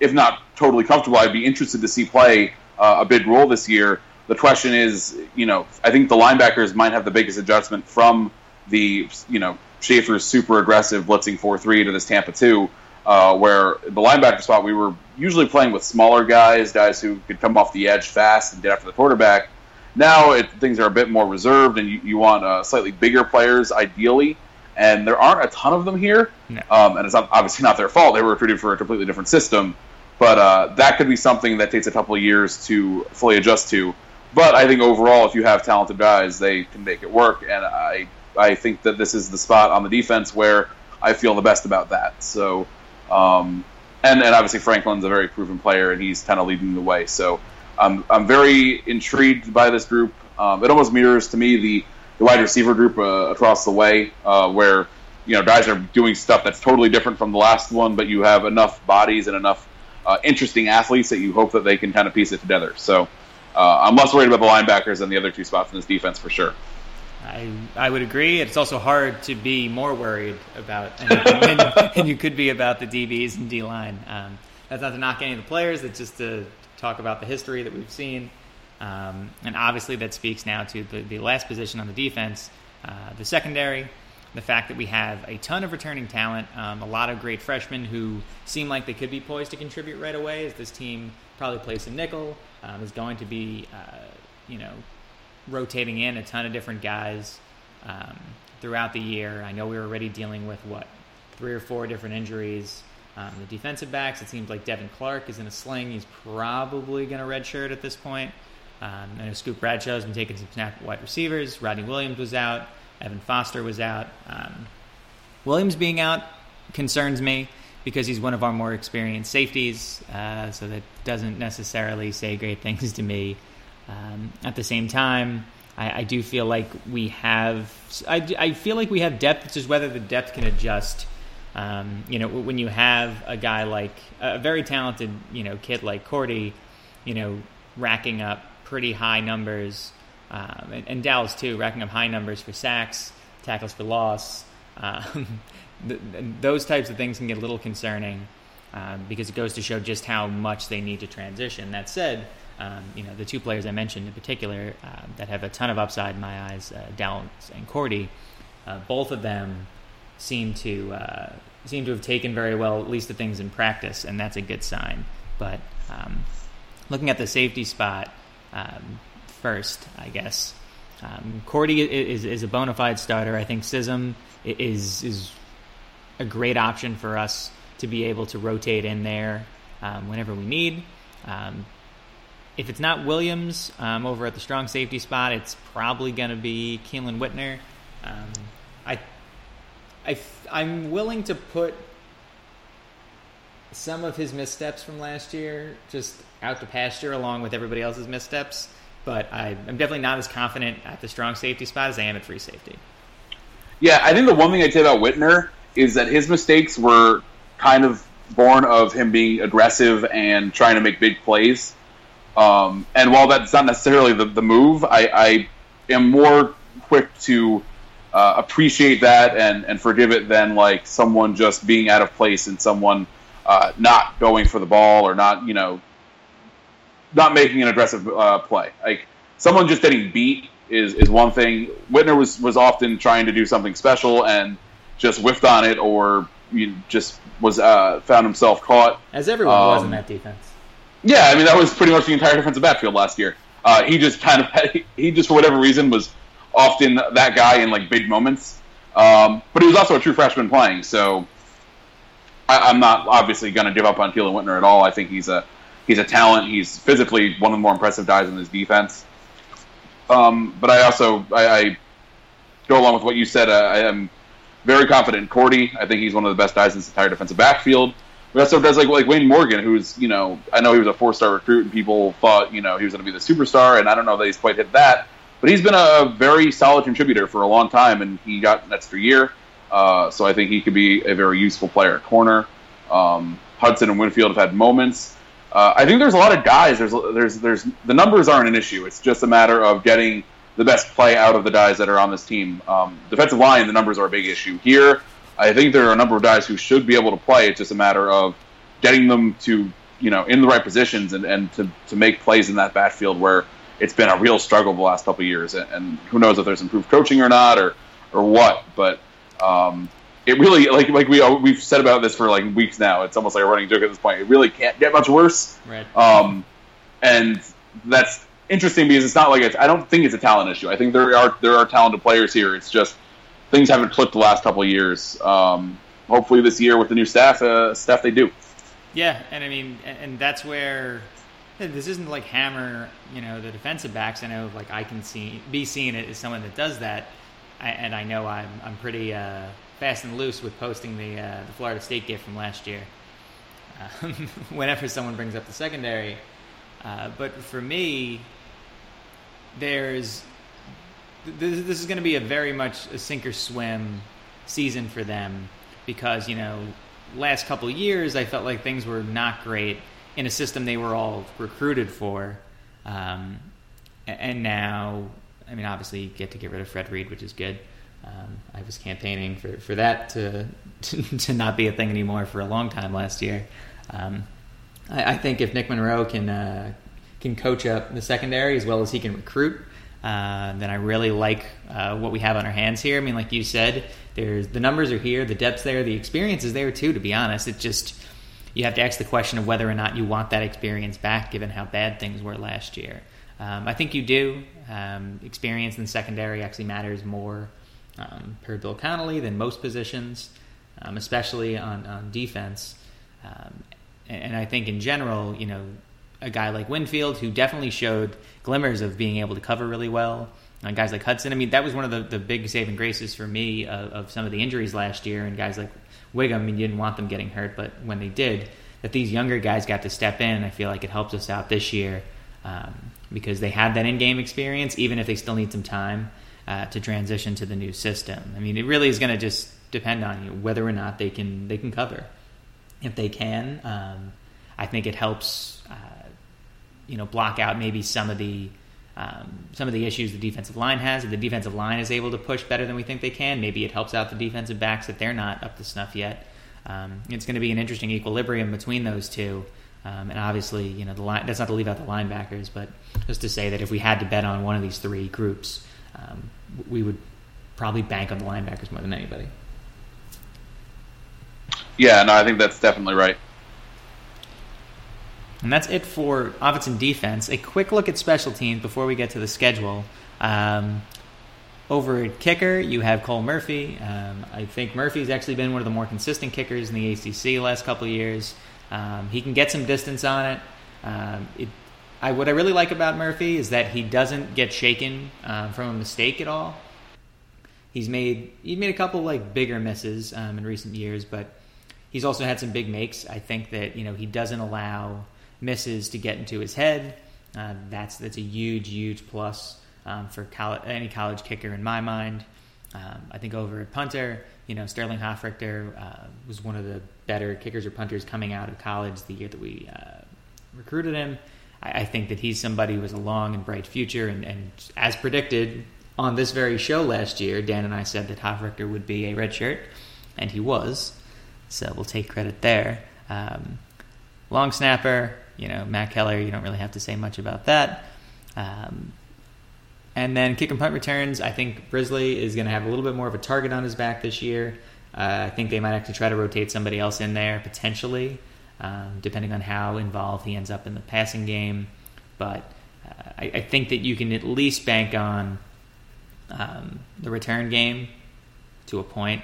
if not totally comfortable, I'd be interested to see play uh, a big role this year. The question is, you know, I think the linebackers might have the biggest adjustment from the, you know, Schaefer's super aggressive blitzing four three to this Tampa two, uh, where the linebacker spot we were usually playing with smaller guys, guys who could come off the edge fast and get after the quarterback. Now it, things are a bit more reserved, and you, you want uh, slightly bigger players ideally, and there aren't a ton of them here. No. Um, and it's not, obviously not their fault. They were recruited for a completely different system, but uh, that could be something that takes a couple of years to fully adjust to. But I think overall, if you have talented guys, they can make it work, and I I think that this is the spot on the defense where I feel the best about that. So, um, and, and obviously Franklin's a very proven player, and he's kind of leading the way, so... I'm I'm very intrigued by this group. Um, it almost mirrors to me the, the wide receiver group uh, across the way, uh, where you know guys are doing stuff that's totally different from the last one, but you have enough bodies and enough uh, interesting athletes that you hope that they can kind of piece it together. So uh, I'm less worried about the linebackers than the other two spots in this defense for sure. I I would agree. It's also hard to be more worried about, and, and, and you could be about the D Bs and D line. Um, that's not to knock any of the players. It's just to talk about the history that we've seen, um, and obviously that speaks now to the, the last position on the defense, uh, the secondary, the fact that we have a ton of returning talent, um, a lot of great freshmen who seem like they could be poised to contribute right away as this team probably plays some nickel, um, is going to be uh, you know, rotating in a ton of different guys um, throughout the year. I know we were already dealing with, what, three or four different injuries. Um, the defensive backs, it seems like Devin Clark is in a sling. He's probably going to redshirt at this point. Um, I know Scoop Bradshaw's been taking some snap at wide receivers. Rodney Williams was out. Evan Foster was out. Um, Williams being out concerns me because he's one of our more experienced safeties, uh, so that doesn't necessarily say great things to me. Um, at the same time, I, I do feel like we have... I, I feel like we have depth. It's just whether the depth can adjust. Um, you know, when you have a guy like a very talented, you know, kid like Cordy, you know, racking up pretty high numbers, um, and, and Dallas too, racking up high numbers for sacks, tackles for loss, um, th- those types of things can get a little concerning um, because it goes to show just how much they need to transition. That said, um, you know, the two players I mentioned in particular uh, that have a ton of upside in my eyes, uh, Dallas and Cordy, uh, both of them seem to uh, seem to have taken very well at least the things in practice, and that's a good sign. But um, looking at the safety spot um, first, I guess um, Cordy is is a bona fide starter. I think Sism is is a great option for us to be able to rotate in there um, whenever we need. Um, if it's not Williams um, over at the strong safety spot, it's probably going to be Keelan Wittner. Um, I. I, I'm willing to put some of his missteps from last year just out to pasture along with everybody else's missteps, but I, I'm definitely not as confident at the strong safety spot as I am at free safety. Yeah, I think the one thing I'd say about Wittner is that his mistakes were kind of born of him being aggressive and trying to make big plays. Um, and while that's not necessarily the, the move, I, I am more quick to... Uh, appreciate that and, and forgive it than like someone just being out of place and someone uh, not going for the ball or not, you know, not making an aggressive uh, play. Like someone just getting beat is, is one thing. Wittner was, was often trying to do something special and just whiffed on it or you know, just was uh, found himself caught. As everyone um, was in that defense. Yeah, I mean, that was pretty much the entire defensive backfield last year. Uh, he just kind of, he just for whatever reason was often that guy in like big moments, um, but he was also a true freshman playing. So I, I'm not obviously going to give up on Keelan Wittner at all. I think he's a he's a talent. He's physically one of the more impressive guys in this defense. Um, but I also I, I go along with what you said. Uh, I am very confident in Cordy. I think he's one of the best guys in this entire defensive backfield. But also does like like Wayne Morgan, who's you know I know he was a four star recruit and people thought you know he was going to be the superstar, and I don't know that he's quite hit that. But he's been a very solid contributor for a long time, and he got an extra year. Uh, so I think he could be a very useful player at corner. Um, Hudson and Winfield have had moments. Uh, I think there's a lot of guys. There's there's there's the numbers aren't an issue. It's just a matter of getting the best play out of the guys that are on this team. Um, defensive line, the numbers are a big issue here. I think there are a number of guys who should be able to play. It's just a matter of getting them to you know in the right positions and, and to to make plays in that backfield where it's been a real struggle the last couple of years. And, and who knows if there's improved coaching or not or or what, but. Um, It really, like like we, we've said about this for like weeks now, it's almost like a running joke at this point. It really can't get much worse. Right. Um, and that's interesting because it's not like it's, I don't think it's a talent issue. I think there are there are talented players here. It's just things haven't clicked the last couple of years. Um, hopefully this year with the new staff, uh, staff they do. Yeah, and I mean, and that's where this isn't like hammer, you know, the defensive backs. I know like I can see be seeing it as someone that does that, I, and I know I'm I'm pretty. Uh, fast and loose with posting the, uh, the Florida State gift from last year um, whenever someone brings up the secondary. Uh, but for me, there's this, this is going to be a very much a sink or swim season for them because, you know, last couple of years I felt like things were not great in a system they were all recruited for. Um, and now, I mean, obviously you get to get rid of Fred Reed, which is good. Um, I was campaigning for, for that to, to to not be a thing anymore for a long time last year. Um, I, I think if Nick Monroe can uh, can coach up the secondary as well as he can recruit, uh, then I really like uh, what we have on our hands here. I mean, like you said, there's the numbers are here, the depth's there, the experience is there too, to be honest. It just, you have to ask the question of whether or not you want that experience back given how bad things were last year. Um, I think you do. Um, experience in the secondary actually matters more Um, per Bill Connolly than most positions, um, especially on, on defense. Um, and I think in general, you know, a guy like Winfield, who definitely showed glimmers of being able to cover really well, and guys like Hudson. I mean, that was one of the, the big saving graces for me of, of some of the injuries last year, and guys like Wiggum, I mean, you didn't want them getting hurt, but when they did, that these younger guys got to step in, and I feel like it helps us out this year um, because they had that in-game experience, even if they still need some time. Uh, to transition to the new system. I mean, it really is going to just depend on you whether or not they can they can cover. If they can, um, I think it helps, uh, you know, block out maybe some of the um, some of the issues the defensive line has. If the defensive line is able to push better than we think they can, maybe it helps out the defensive backs if they're not up to snuff yet. Um, it's going to be an interesting equilibrium between those two. Um, and obviously, you know, the line, that's not to leave out the linebackers, but just to say that if we had to bet on one of these three groups, Um, we would probably bank on the linebackers more than anybody. Yeah, no, I think that's definitely right. And that's it for offense and defense. A quick look at special teams before we get to the schedule. Um, over at kicker, you have Cole Murphy. Um, I think Murphy's actually been one of the more consistent kickers in the A C C the last couple of years. Um, he can get some distance on it. Um, it I, what I really like about Murphy is that he doesn't get shaken um, from a mistake at all. He's made he's made a couple like bigger misses um, in recent years, but he's also had some big makes. I think that you know he doesn't allow misses to get into his head. Uh, that's that's a huge huge plus um, for college, any college kicker in my mind. Um, I think over at punter, you know Sterling Hoffrichter uh, was one of the better kickers or punters coming out of college the year that we uh, recruited him. I think that he's somebody who has a long and bright future, and, and as predicted on this very show last year, Dan and I said that Hoffrichter would be a redshirt, and he was, so we'll take credit there. Um, long snapper, you know, Matt Keller, you don't really have to say much about that. Um, and then kick and punt returns, I think Grizzly is going to have a little bit more of a target on his back this year. Uh, I think they might actually try to rotate somebody else in there, potentially. Um, depending on how involved he ends up in the passing game. But uh, I, I think that you can at least bank on um, the return game to a point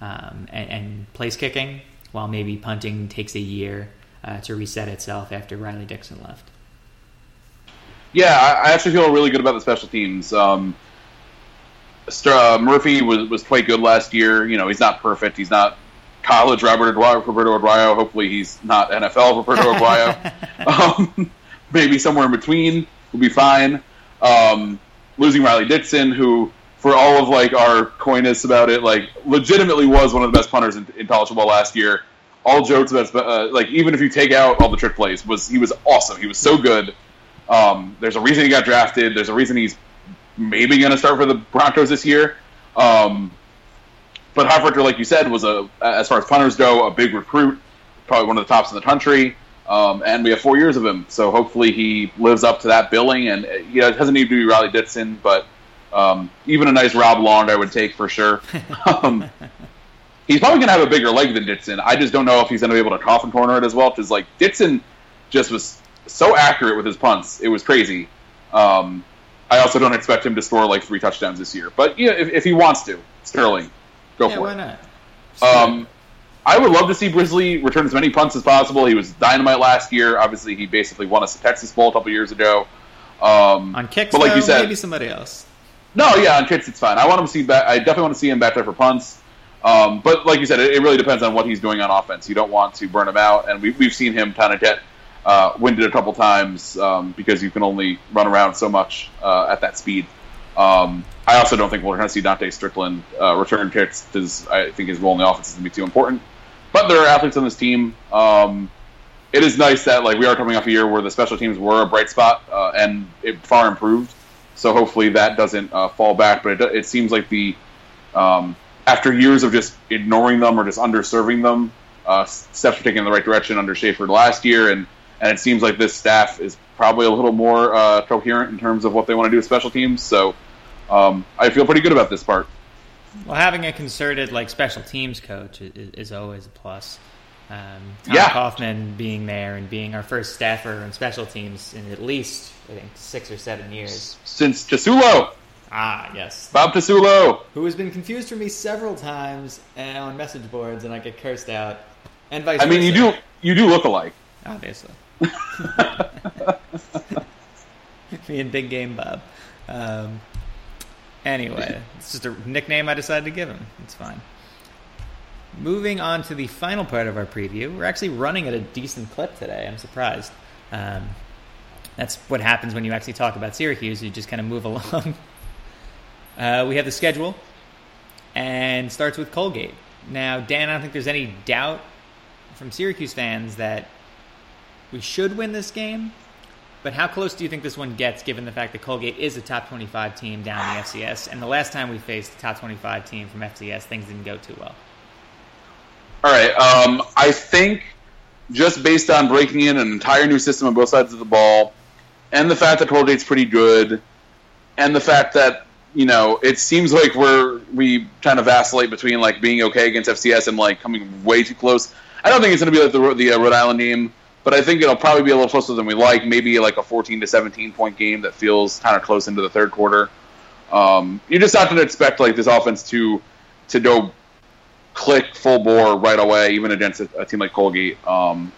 um, and, and place kicking, while maybe punting takes a year uh, to reset itself after Riley Dixon left. Yeah, I, I actually feel really good about the special teams. Um, uh, Murphy was, was quite good last year. You know, he's not perfect. He's not college Roberto Aguayo. Hopefully he's not N F L Roberto Aguayo. um, maybe somewhere in between will be fine. Um, losing Riley Dixon, who for all of like our coyness about it, like legitimately was one of the best punters in, in college football last year. all jokes that's uh, like, even if you take out all the trick plays, was he was awesome. He was so good. Um, there's a reason he got drafted. There's a reason he's maybe going to start for the Broncos this year. Um, but Hofferter, like you said, was a as far as punters go, a big recruit, probably one of the tops in the country. Um, and we have four years of him, so hopefully he lives up to that billing. And you know, it doesn't need to be Riley Dixon, but um, even a nice Rob Lond I would take for sure. um, he's probably going to have a bigger leg than Dixon. I just don't know if he's going to be able to coffin corner it as well. Because like Dixon just was so accurate with his punts, it was crazy. Um, I also don't expect him to score like three touchdowns this year, but you know, if, if he wants to, Sterling, go yeah, for why it. Not? Um, I would love to see Grizzly return as many punts as possible. He was dynamite last year. Obviously, he basically won us a Texas Bowl a couple years ago. Um, on kicks, but like though, you said, maybe somebody else. No, yeah, on kicks it's fine. I want him to see. Back, I definitely want to see him back there for punts. Um, but like you said, it, it really depends on what he's doing on offense. You don't want to burn him out, and we, we've seen him kind of get uh, winded a couple times um, because you can only run around so much uh, at that speed. Um, I also don't think we're going to see Dante Strickland uh, return kicks because I think his role in the offense is going to be too important. But there are athletes on this team. Um, it is nice that like we are coming off a year where the special teams were a bright spot uh, and it far improved. So hopefully that doesn't uh, fall back. But it, it seems like the um, after years of just ignoring them or just underserving them, uh, steps are taken in the right direction under Schaefer last year. And, and it seems like this staff is probably a little more uh, coherent in terms of what they want to do with special teams. So um, I feel pretty good about this part. Well, having a concerted, like, special teams coach is, is always a plus. Um, Tom yeah. Kaufman being there and being our first staffer on special teams in at least, I think, six or seven years. Since Casillo. Ah, yes. Bob Casillo. Who has been confused for me several times on message boards, and I get cursed out. And vice I mean, versa. you do you do look alike. Obviously. Me and Big Game Bob. Um, anyway, it's just a nickname I decided to give him. It's fine. Moving on to the final part of our preview. We're actually running at a decent clip today. I'm surprised. Um, that's what happens when you actually talk about Syracuse. You just kind of move along. Uh, we have the schedule, and starts with Colgate. Now, Dan, I don't think there's any doubt from Syracuse fans that we should win this game, but how close do you think this one gets given the fact that Colgate is a top twenty-five team down in the F C S, and the last time we faced a top twenty-five team from F C S, things didn't go too well? All right. Um, I think just based on breaking in an entire new system on both sides of the ball, and the fact that Colgate's pretty good, and the fact that, you know, it seems like we're we kind of vacillate between, like, being okay against F C S and, like, coming way too close. I don't think it's going to be like the, the uh, Rhode Island game, but I think it'll probably be a little closer than we like, maybe like a fourteen to seventeen point game that feels kind of close into the third quarter. Um, you're just not going to expect like this offense to to go click full bore right away, even against a, a team like Colgate. Um,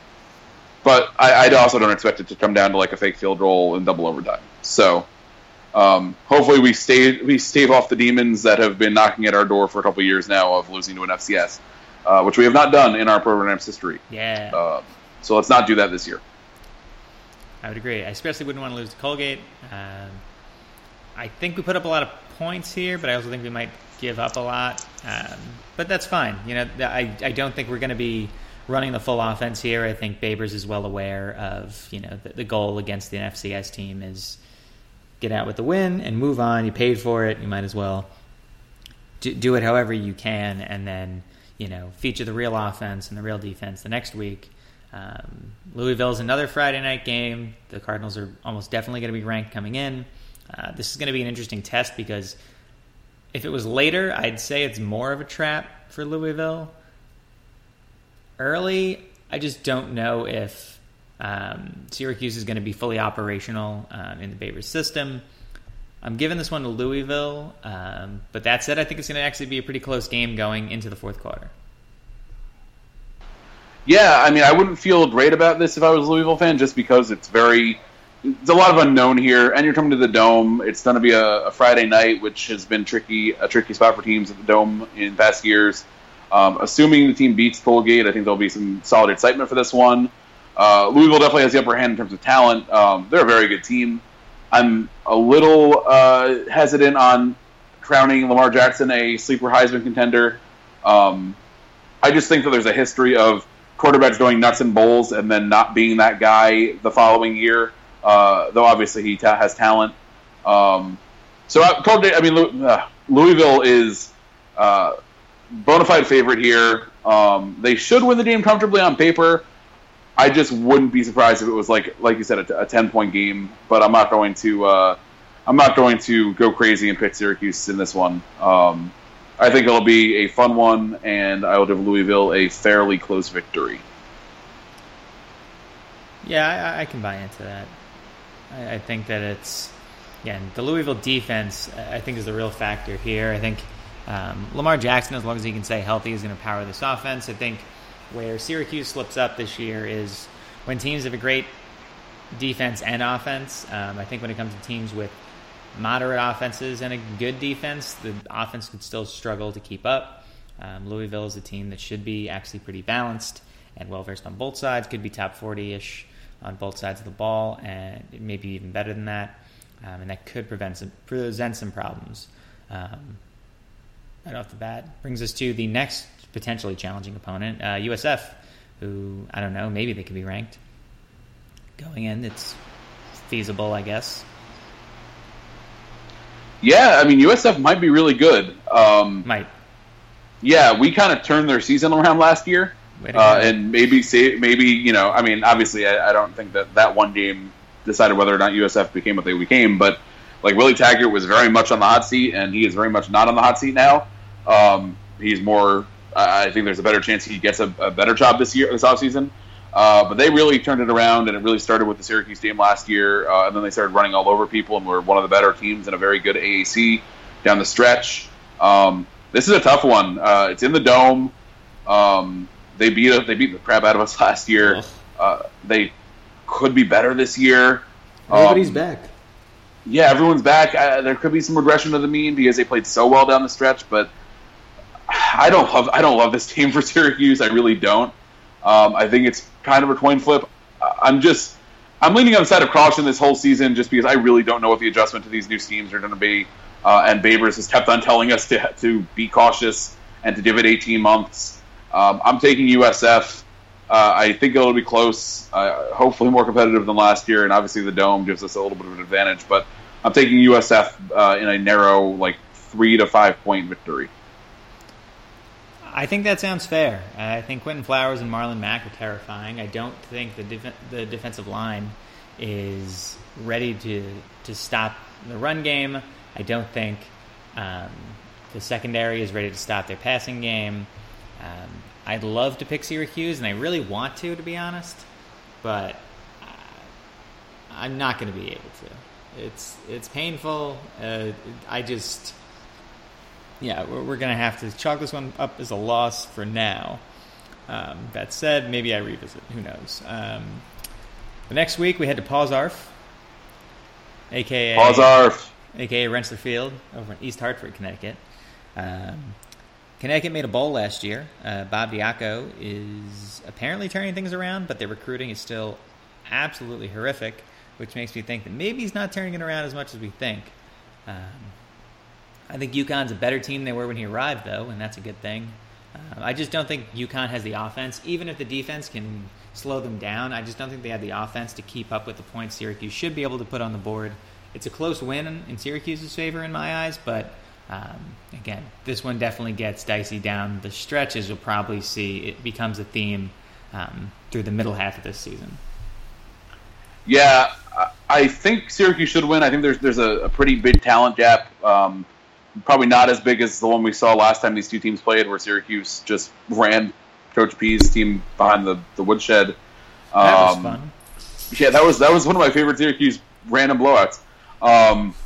but I, I also don't expect it to come down to like a fake field goal and double overtime. So um, hopefully we stay we stave off the demons that have been knocking at our door for a couple years now of losing to an F C S, uh, which we have not done in our program's history. Yeah. Uh, So let's not do that this year. I would agree. I especially wouldn't want to lose to Colgate. Um, I think we put up a lot of points here, but I also think we might give up a lot. Um, but that's fine. You know, I, I don't think we're going to be running the full offense here. I think Babers is well aware of, you know, the, the goal against the F C S team is get out with the win and move on. You paid for it. You might as well do, do it however you can, and then, you know, feature the real offense and the real defense the next week. Um, Louisville's another Friday night game. The Cardinals are almost definitely going to be ranked coming in. Uh, this is going to be an interesting test because if it was later, I'd say it's more of a trap for Louisville. Early, I just don't know if um, Syracuse is going to be fully operational um, in the Babers system. I'm giving this one to Louisville, um, but that said, I think it's going to actually be a pretty close game going into the fourth quarter. Yeah, I mean, I wouldn't feel great about this if I was a Louisville fan, just because it's very, it's a lot of unknown here, and you're coming to the Dome. It's going to be a, a Friday night, which has been tricky, a tricky spot for teams at the Dome in past years. Um, assuming the team beats Colgate, I think there'll be some solid excitement for this one. Uh, Louisville definitely has the upper hand in terms of talent. Um, they're a very good team. I'm a little uh, hesitant on crowning Lamar Jackson a sleeper Heisman contender. Um, I just think that there's a history of quarterbacks going nuts and bowls and then not being that guy the following year, uh, though obviously he ta- has talent. Um, so, I, I mean, uh, Louisville is uh, bona fide favorite here. Um, they should win the game comfortably on paper. I just wouldn't be surprised if it was like, like you said, a, t- a ten-point game. But I'm not going to, uh, I'm not going to go crazy and pick Syracuse in this one. Um, I think it'll be a fun one, and I will give Louisville a fairly close victory. Yeah, I, I can buy into that. I, I think that it's, again, the Louisville defense, I think, is the real factor here. I think um, Lamar Jackson, as long as he can stay healthy, is going to power this offense. I think where Syracuse slips up this year is when teams have a great defense and offense. Um, I think when it comes to teams with moderate offenses and a good defense, the offense could still struggle to keep up. Um, Louisville is a team that should be actually pretty balanced and well-versed on both sides, could be top forty-ish on both sides of the ball, and maybe even better than that. Um, and that could prevent some, present some problems. Um, right off the bat, brings us to the next potentially challenging opponent, uh, U S F, who, I don't know, maybe they could be ranked. Going in, it's feasible, I guess. Yeah, I mean, U S F might be really good. Um, might. Yeah, we kind of turned their season around last year. Uh, and maybe, say, maybe you know, I mean, obviously, I, I don't think that that one game decided whether or not U S F became what they became. But, like, Willie Taggart was very much on the hot seat, and he is very much not on the hot seat now. Um, he's more... I think there's a better chance he gets a, a better job this year, this offseason. Uh, but they really turned it around, and it really started with the Syracuse game last year. Uh, and then they started running all over people and were one of the better teams in a very good A A C down the stretch. Um, this is a tough one. Uh, it's in the Dome. Um, they beat a, they beat the crap out of us last year. Uh, they could be better this year. Um, Everybody's back. Yeah, everyone's back. Uh, there could be some regression to the mean because they played so well down the stretch, but I don't love I don't love this team for Syracuse. I really don't. Um, I think it's kind of a coin flip. I'm just I'm leaning on the side of caution this whole season just because I really don't know what the adjustment to these new schemes are going to be. Uh, and Babers has kept on telling us to to be cautious and to give it eighteen months. Um, I'm taking U S F. Uh, I think it'll be close. Uh, hopefully more competitive than last year. And obviously the Dome gives us a little bit of an advantage. But I'm taking U S F uh, in a narrow like three to five point victory. I think that sounds fair. Uh, I think Quentin Flowers and Marlon Mack are terrifying. I don't think the def- the defensive line is ready to to stop the run game. I don't think um, the secondary is ready to stop their passing game. Um, I'd love to pick Syracuse, and I really want to, to be honest, but uh, I'm not going to be able to. It's it's painful. Uh, I just... Yeah, we're going to have to chalk this one up as a loss for now. Um, that said, maybe I revisit. Who knows? Um, the next week, we head to Paws Arf, a k a. Paws Arf. a k a. Rensselaer Field over in East Hartford, Connecticut. Um, Connecticut made a bowl last year. Uh, Bob Diaco is apparently turning things around, but their recruiting is still absolutely horrific, which makes me think that maybe he's not turning it around as much as we think. Um I think UConn's a better team than they were when he arrived, though, and that's a good thing. Uh, I just don't think UConn has the offense. Even if the defense can slow them down, I just don't think they have the offense to keep up with the points Syracuse should be able to put on the board. It's a close win in Syracuse's favor in my eyes, but, um, again, this one definitely gets dicey down. The stretches you'll probably see. It becomes a theme um, through the middle half of this season. Yeah, I think Syracuse should win. I think there's there's a, a pretty big talent gap. Um Probably not as big as the one we saw last time these two teams played, where Syracuse just ran Coach P's team behind the, the woodshed. Um, that was fun. Yeah, that was that was one of my favorite Syracuse random blowouts. Um,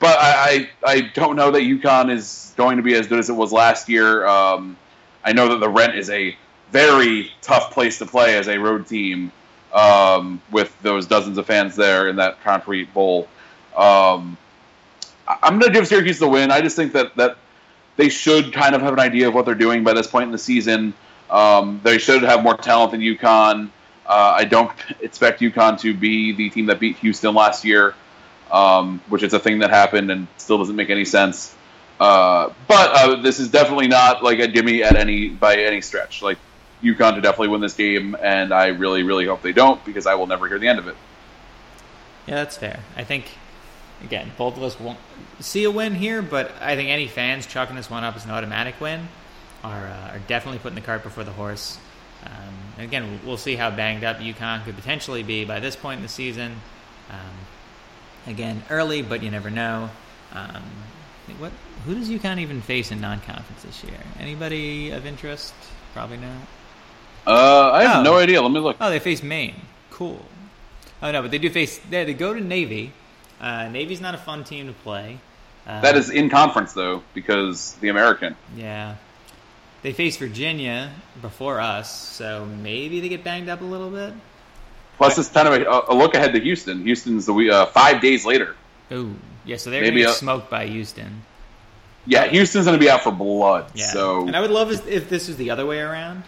but I, I I don't know that UConn is going to be as good as it was last year. Um, I know that the Rent is a very tough place to play as a road team um, with those dozens of fans there in that concrete bowl. Um, I'm going to give Syracuse the win. I just think that, that they should kind of have an idea of what they're doing by this point in the season. Um, they should have more talent than UConn. Uh, I don't expect UConn to be the team that beat Houston last year, um, which is a thing that happened and still doesn't make any sense. Uh, but uh, this is definitely not like a gimme at any by any stretch. Like UConn to definitely win this game, and I really, really hope they don't, because I will never hear the end of it. Yeah, that's fair. I think, again, both of us won't see a win here, but I think any fans chalking this one up as an automatic win are, uh, are definitely putting the cart before the horse. Um, and again, we'll see how banged up UConn could potentially be by this point in the season. Um, again, early, but you never know. Um, what? Who does UConn even face in non-conference this year? Anybody of interest? Probably not. Uh, I have oh. no idea. Let me look. Oh, they face Maine. Cool. Oh, no, but they do face... They, they go to Navy. Uh, Navy's not a fun team to play. Uh, that is in conference, though, because the American. Yeah. They face Virginia before us, so maybe they get banged up a little bit. Plus, it's kind of a, a look ahead to Houston. Houston's the uh, five days later. Ooh. Yeah, so they're going to get a- smoked by Houston. Yeah, Houston's going to be out for blood. Yeah. So, and I would love if this was the other way around.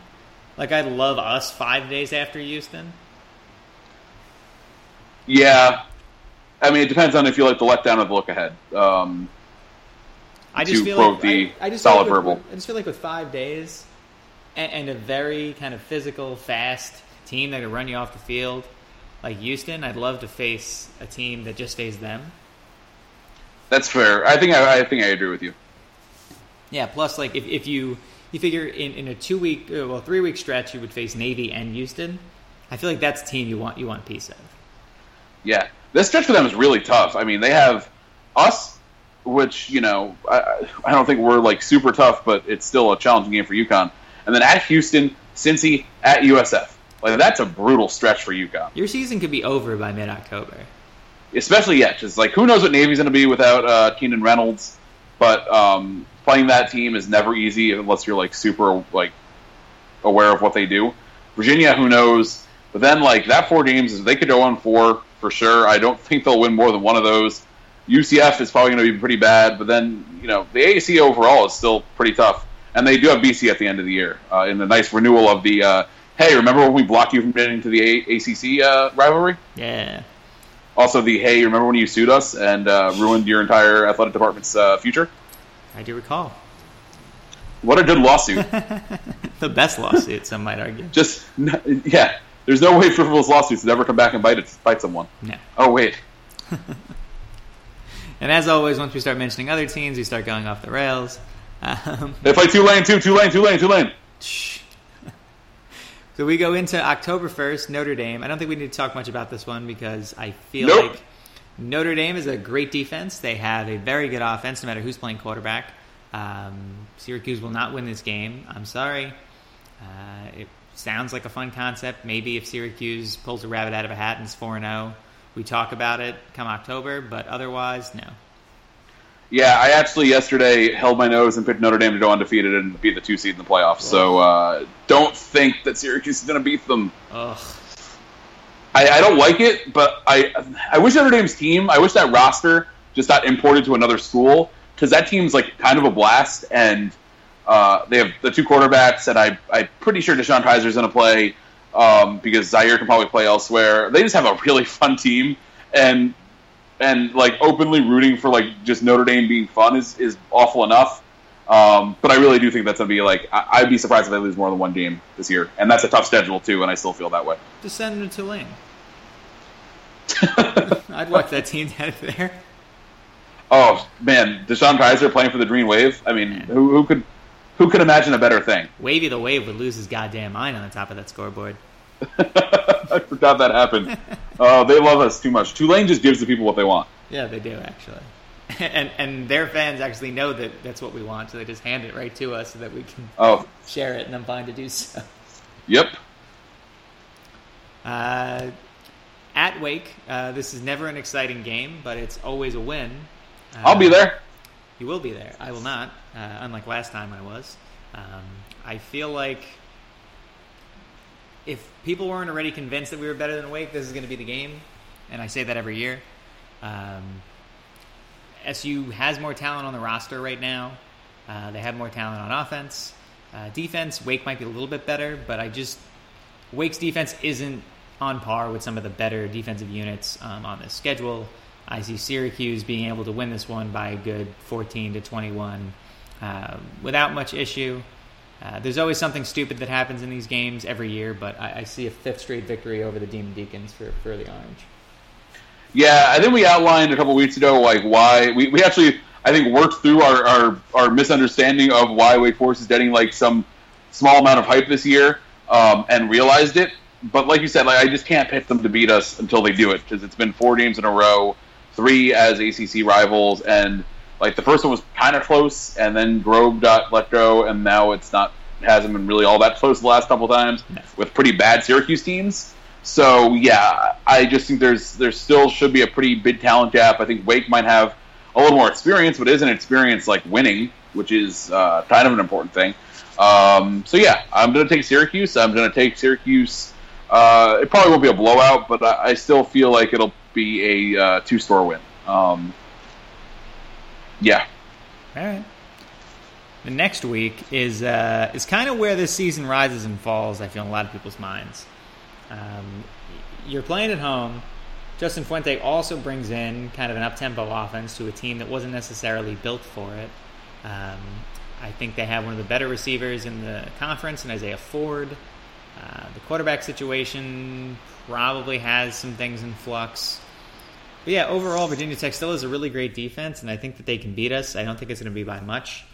Like, I'd love us five days after Houston. Yeah. I mean, it depends on if you like the letdown or the look ahead. Um, I just to feel quote like, the I, I just solid feel like with, verbal. I just feel like with five days and, and a very kind of physical, fast team that can run you off the field, like Houston, I'd love to face a team that just stays them. That's fair. I think I, I think I agree with you. Yeah. Plus, like if, if you you figure in, in a two week, well, three week stretch, you would face Navy and Houston. I feel like that's a team you want you want a piece of. Yeah, this stretch for them is really tough. I mean, they have us, which you know I, I don't think we're like super tough, but it's still a challenging game for UConn. And then at Houston, Cincy, at U S F. Like that's a brutal stretch for UConn. Your season could be over by mid October. Especially yet, because like who knows what Navy's going to be without uh, Keenan Reynolds. But um, playing that team is never easy unless you're like super like aware of what they do. Virginia, who knows? But then like that four games, they could go on four for sure. I don't think they'll win more than one of those. U C F is probably going to be pretty bad. But then you know the A A C overall is still pretty tough, and they do have B C at the end of the year uh, in the nice renewal of the uh, hey, remember when we blocked you from getting to the A C C uh, rivalry? Yeah. Also, the hey, remember when you sued us and uh, ruined your entire athletic department's uh, future? I do recall. What a good lawsuit. The best lawsuit, some might argue. Just, yeah, there's no way frivolous lawsuits would ever come back and bite, it, bite someone. No. Oh, wait. And as always, once we start mentioning other teams, we start going off the rails. Um, they play Tulane, too. Tulane, Tulane, Tulane. So we go into October first, Notre Dame. I don't think we need to talk much about this one because I feel nope. like Notre Dame is a great defense. They have a very good offense, no matter who's playing quarterback. Um, Syracuse will not win this game. I'm sorry. Uh, it sounds like a fun concept. Maybe if Syracuse pulls a rabbit out of a hat and is four and oh, we talk about it come October, but otherwise, no. Yeah, I actually yesterday held my nose and picked Notre Dame to go undefeated and be the two seed in the playoffs. Whoa. So uh, don't think that Syracuse is going to beat them. Ugh. I, I don't like it, but I I wish Notre Dame's team, I wish that roster just got imported to another school because that team's like kind of a blast, and uh, they have the two quarterbacks, and I I'm pretty sure Deshaun Kaiser's going to play um, because Zaire can probably play elsewhere. They just have a really fun team, and. And, like, openly rooting for, like, just Notre Dame being fun is, is awful enough. Um, but I really do think that's going to be, like, I, I'd be surprised if they lose more than one game this year. And that's a tough schedule, too, and I still feel that way. Just send them to Tulane. I'd watch that team down there. Oh, man. Deshaun Kaiser playing for the Green Wave? I mean, who, who could who could imagine a better thing? Wavy the Wave would lose his goddamn mind on the top of that scoreboard. I forgot that happened. Oh, uh, they love us too much. Tulane just gives the people what they want. Yeah, they do, actually. And and their fans actually know that that's what we want, so they just hand it right to us so that we can oh. share it, and I'm fine to do so. Yep. Uh, at Wake, uh, this is never an exciting game, but it's always a win. Uh, I'll be there. You will be there. I will not, uh, unlike last time I was. Um, I feel like... If people weren't already convinced that we were better than Wake, this is going to be the game, and I say that every year. Um, S U has more talent on the roster right now. Uh, they have more talent on offense. Uh, defense, Wake might be a little bit better, but I just – Wake's defense isn't on par with some of the better defensive units um, on this schedule. I see Syracuse being able to win this one by a good fourteen to twenty-one uh, without much issue. Uh, there's always something stupid that happens in these games every year, but I, I see a fifth straight victory over the Demon Deacons for, for the Orange. Yeah, I think we outlined a couple weeks ago like why we, we actually I think worked through our, our, our misunderstanding of why Wake Forest is getting like some small amount of hype this year, um, and realized it. But like you said, like I just can't pick them to beat us until they do it, because it's been four games in a row, three as A C C rivals, and like the first one was kind of close, and then Grove got let go, and now it's not it hasn't been really all that close the last couple times with pretty bad Syracuse teams. So yeah, I just think there's there still should be a pretty big talent gap. I think Wake might have a little more experience, but it is an experience like winning, which is uh, kind of an important thing. Um, so yeah, I'm going to take Syracuse. I'm going to take Syracuse. Uh, it probably won't be a blowout, but I, I still feel like it'll be a uh, two-score win. Um, yeah. All right. The next week is uh, is kind of where this season rises and falls, I feel, in a lot of people's minds. Um, you're playing at home. Justin Fuente also brings in kind of an up-tempo offense to a team that wasn't necessarily built for it. Um, I think they have one of the better receivers in the conference in Isaiah Ford. Uh, the quarterback situation probably has some things in flux. But yeah, overall, Virginia Tech still is a really great defense, and I think that they can beat us. I don't think it's going to be by much,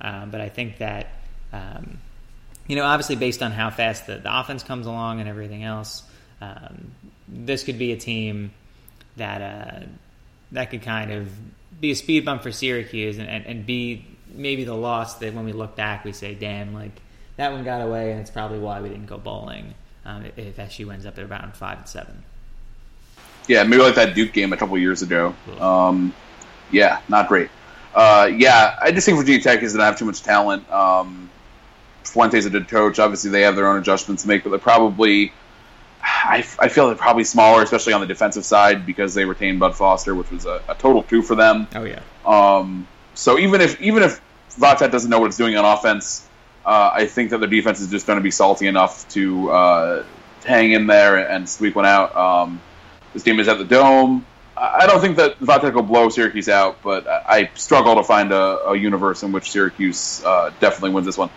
um, but I think that, um, you know, obviously based on how fast the, the offense comes along and everything else, um, this could be a team that uh, that could kind of be a speed bump for Syracuse and, and, and be maybe the loss that when we look back we say, damn, like, that one got away, and it's probably why we didn't go bowling. Um, if S U ends up at around five and seven, yeah, maybe like that Duke game a couple years ago. Cool. Um, yeah, not great. Uh, yeah, I just think Virginia Tech doesn't have too much talent. Um, Fuente's a good coach. Obviously, they have their own adjustments to make, but they're probably, I, I feel they're probably smaller, especially on the defensive side, because they retained Bud Foster, which was a, a total coup for them. Oh yeah. Um, so even if even if Vatech doesn't know what it's doing on offense. Uh, I think that their defense is just going to be salty enough to uh, hang in there and sweep one out. Um, this team is at the Dome. I don't think that Vatech will blow Syracuse out, but I struggle to find a, a universe in which Syracuse uh, definitely wins this one.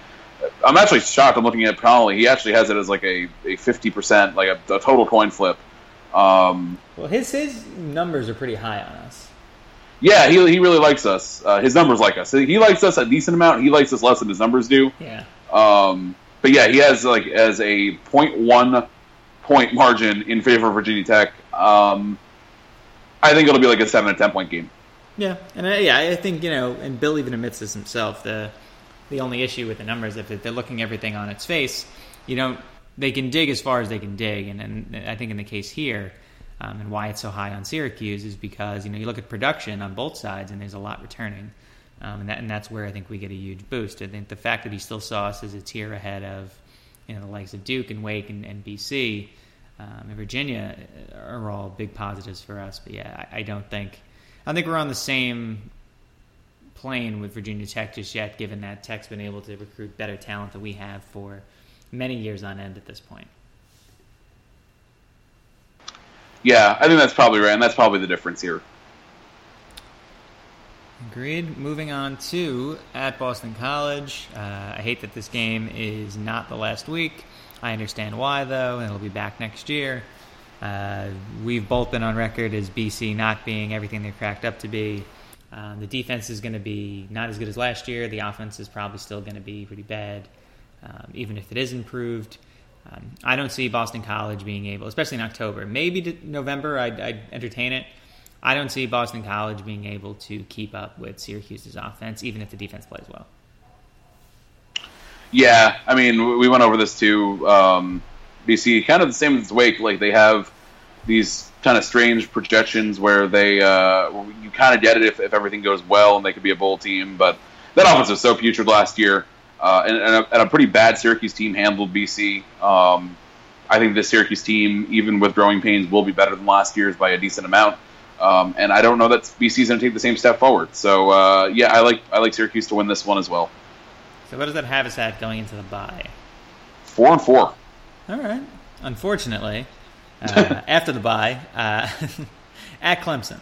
I'm actually shocked. I'm looking at Connolly. He actually has it as like a, a fifty percent, like a, a total coin flip. Um, well, his his numbers are pretty high on us. Yeah, he he really likes us. Uh, his numbers like us. He likes us a decent amount. He likes us less than his numbers do. Yeah. Um, but yeah, he has like as a zero point one point margin in favor of Virginia Tech. Um, I think it'll be like a seven to ten point game. Yeah, and I, yeah, I think you know, and Bill even admits this himself. The the only issue with the numbers if they're looking everything on its face, you don't they can dig as far as they can dig, and, and I think in the case here. Um, and why it's so high on Syracuse is because, you know, you look at production on both sides and there's a lot returning. Um, and, that, and that's where I think we get a huge boost. I think the fact that he still saw us as a tier ahead of, you know, the likes of Duke and Wake and, and B C um, and Virginia are all big positives for us. But, yeah, I, I don't think – I don't think we're on the same plane with Virginia Tech just yet, given that Tech's been able to recruit better talent than we have for many years on end at this point. Yeah, I think that's probably right, and that's probably the difference here. Agreed. Moving on to at Boston College. Uh, I hate that this game is not the last week. I understand why, though, and it'll be back next year. Uh, we've both been on record as B C not being everything they're cracked up to be. Um, the defense is going to be not as good as last year. The offense is probably still going to be pretty bad, um, even if it is improved. Um, I don't see Boston College being able, especially in October, maybe to November I'd, I'd entertain it. I don't see Boston College being able to keep up with Syracuse's offense, even if the defense plays well. Yeah, I mean, we went over this too. Um, B C, kind of the same as Wake, like they have these kind of strange projections where they uh, you kind of get it if, if everything goes well and they could be a bowl team, but that offense was so putrid last year. Uh, and, and, a, and a pretty bad Syracuse team handled B C. Um, I think this Syracuse team, even with growing pains, will be better than last year's by a decent amount. Um, and I don't know that B C's going to take the same step forward. So, uh, yeah, I like I like Syracuse to win this one as well. So what does that have us at going into the bye? Four and four. All right. Unfortunately, uh, after the bye, uh, at Clemson.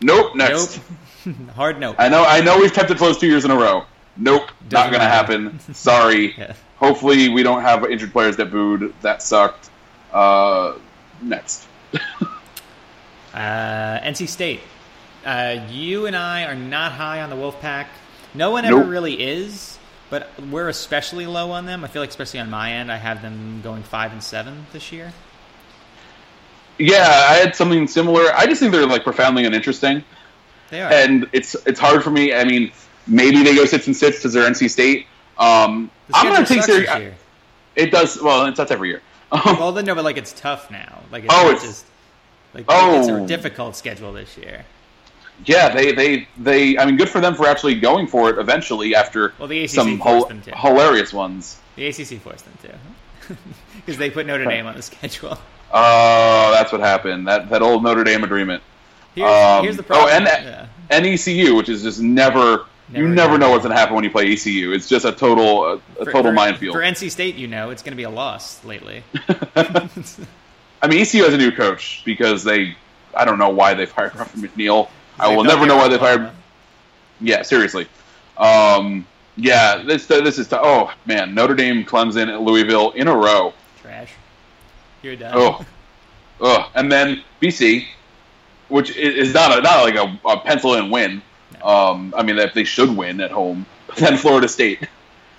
Nope, next. Nope. Hard nope. I know, I know we've kept it close two years in a row. nope, Doesn't not going to happen. Sorry. Yeah. Hopefully we don't have injured players that booed. That sucked. Uh, next. uh, N C State. Uh, you and I are not high on the Wolfpack. No one ever nope. really is, but we're especially low on them. I feel like especially on my end, I have them going five and seven this year. Yeah, I had something similar. I just think they're like profoundly uninteresting. They are. And it's it's hard for me. I mean, maybe they go six and six because they're N C State. Um, I'm going to take serious. I, it does well. It's not every year. Um, well, then no, but like it's tough now. Like it's, oh, it's just like oh, it's a difficult schedule this year. Yeah, they, they, they. I mean, good for them for actually going for it eventually after well, the A C C some ho- them too. hilarious ones. The A C C forced them too because they put Notre Dame on the schedule. Oh, that's what happened. That that old Notre Dame agreement. Here's, um, here's the problem. Oh, and yeah. N E C U, which is just never. Never you never know what's going to happen when you play E C U. It's just a total a, a for, total for, minefield. For N C State, you know, it's going to be a loss lately. I mean, E C U has a new coach because they... I don't know why they fired Ruff and McNeil. I will never know why they fired... Yeah, seriously. Um, yeah, this this is... T- oh, man. Notre Dame, Clemson, and Louisville in a row. Trash. You're done. Oh, oh. And then B C, which is not, a, not like a, a pencil-in win. Um, I mean, they should win at home. But then Florida State.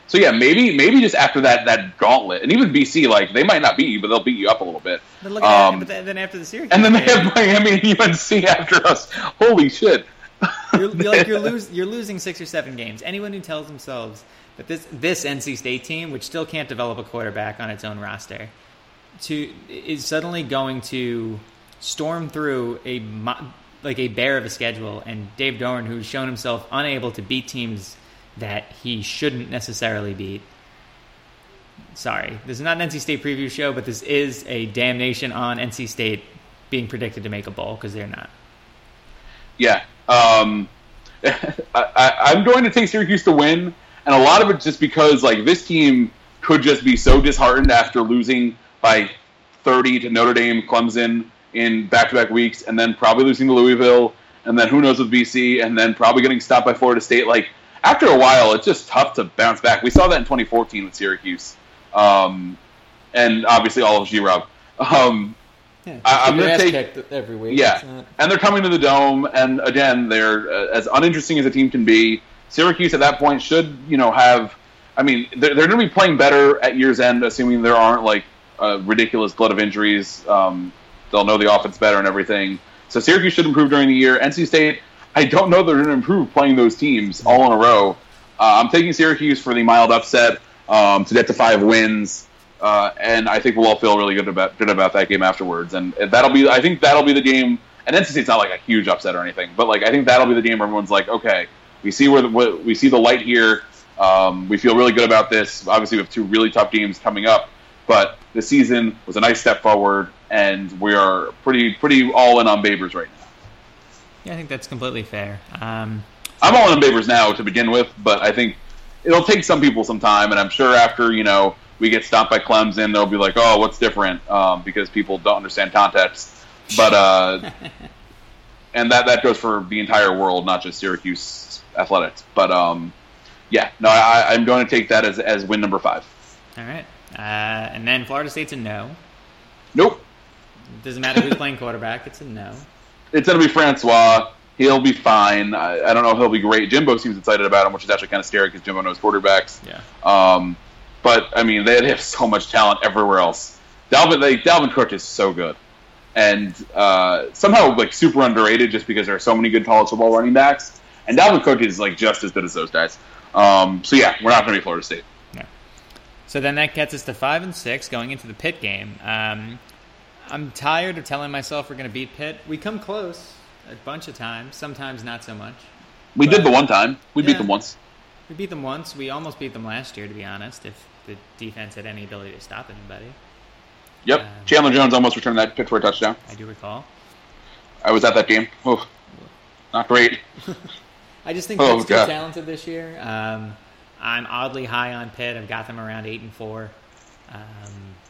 So yeah, maybe maybe just after that that gauntlet, and even B C, like they might not beat you, but they'll beat you up a little bit. But look at um, that, but then after the series, and then they have Miami and U N C after us. Holy shit! You're, you're, like, you're, lose, you're losing six or seven games. Anyone who tells themselves that this this N C State team, which still can't develop a quarterback on its own roster, to is suddenly going to storm through a. Mo- like a bear of a schedule, and Dave Doran, who's shown himself unable to beat teams that he shouldn't necessarily beat. Sorry, this is not an N C State preview show, but this is a damnation on N C State being predicted to make a bowl, because they're not. Yeah. Um, I, I, I'm going to take Syracuse to win, and a lot of it just because like this team could just be so disheartened after losing by thirty to Notre Dame, Clemson, in back-to-back weeks, and then probably losing to Louisville, and then who knows with B C, and then probably getting stopped by Florida State. Like, after a while, it's just tough to bounce back. We saw that in twenty fourteen with Syracuse. Um, and obviously all of G-Rob. Um, yeah, I, I'm going to take... every week. Yeah, not... and they're coming to the Dome, and again, they're uh, as uninteresting as a team can be. Syracuse at that point should, you know, have... I mean, they're, they're going to be playing better at year's end, assuming there aren't, like, a ridiculous glut of injuries. Um, They'll know the offense better and everything. So Syracuse should improve during the year. N C State, I don't know they're going to improve playing those teams all in a row. Uh, I'm taking Syracuse for the mild upset um, to get to five wins, uh, and I think we'll all feel really good about good about that game afterwards. And that'll be, I think that'll be the game. And N C State's not like a huge upset or anything, but like I think that'll be the game where everyone's like, okay, we see where the, we see the light here. Um, we feel really good about this. Obviously, we have two really tough games coming up, but the season was a nice step forward. And we are pretty pretty all in on Babers right now. Yeah, I think that's completely fair. Um, I'm all in on Babers now to begin with, but I think it'll take some people some time. And I'm sure after you know we get stopped by Clemson, they'll be like, "Oh, what's different?" Um, because people don't understand context. But uh, and that that goes for the entire world, not just Syracuse athletics. But um, yeah, no, I, I'm going to take that as as win number five. All right, uh, and then Florida State's a no. Nope. It doesn't matter who's playing quarterback. It's a no. It's going to be Francois. He'll be fine. I, I don't know if he'll be great. Jimbo seems excited about him, which is actually kind of scary because Jimbo knows quarterbacks. Yeah. Um, but, I mean, they have so much talent everywhere else. Dalvin, they, Dalvin Cook is so good. And uh, somehow, like, super underrated just because there are so many good college football running backs. And Dalvin Cook is, like, just as good as those guys. Um, so, yeah, we're not going to be Florida State. No. So then that gets us to five and six going into the Pitt game. Um I'm tired of telling myself we're going to beat Pitt. We come close a bunch of times, sometimes not so much. We but, did the one time. We yeah, beat them once. We beat them once. We almost beat them last year, to be honest, if the defense had any ability to stop anybody. Yep. Um, Chandler Jones almost returned that pitch for a touchdown. I do recall. I was at that game. Oh, not great. I just think oh, Pitt's God. too talented this year. Um, I'm oddly high on Pitt. I've got them around eight and four. Um,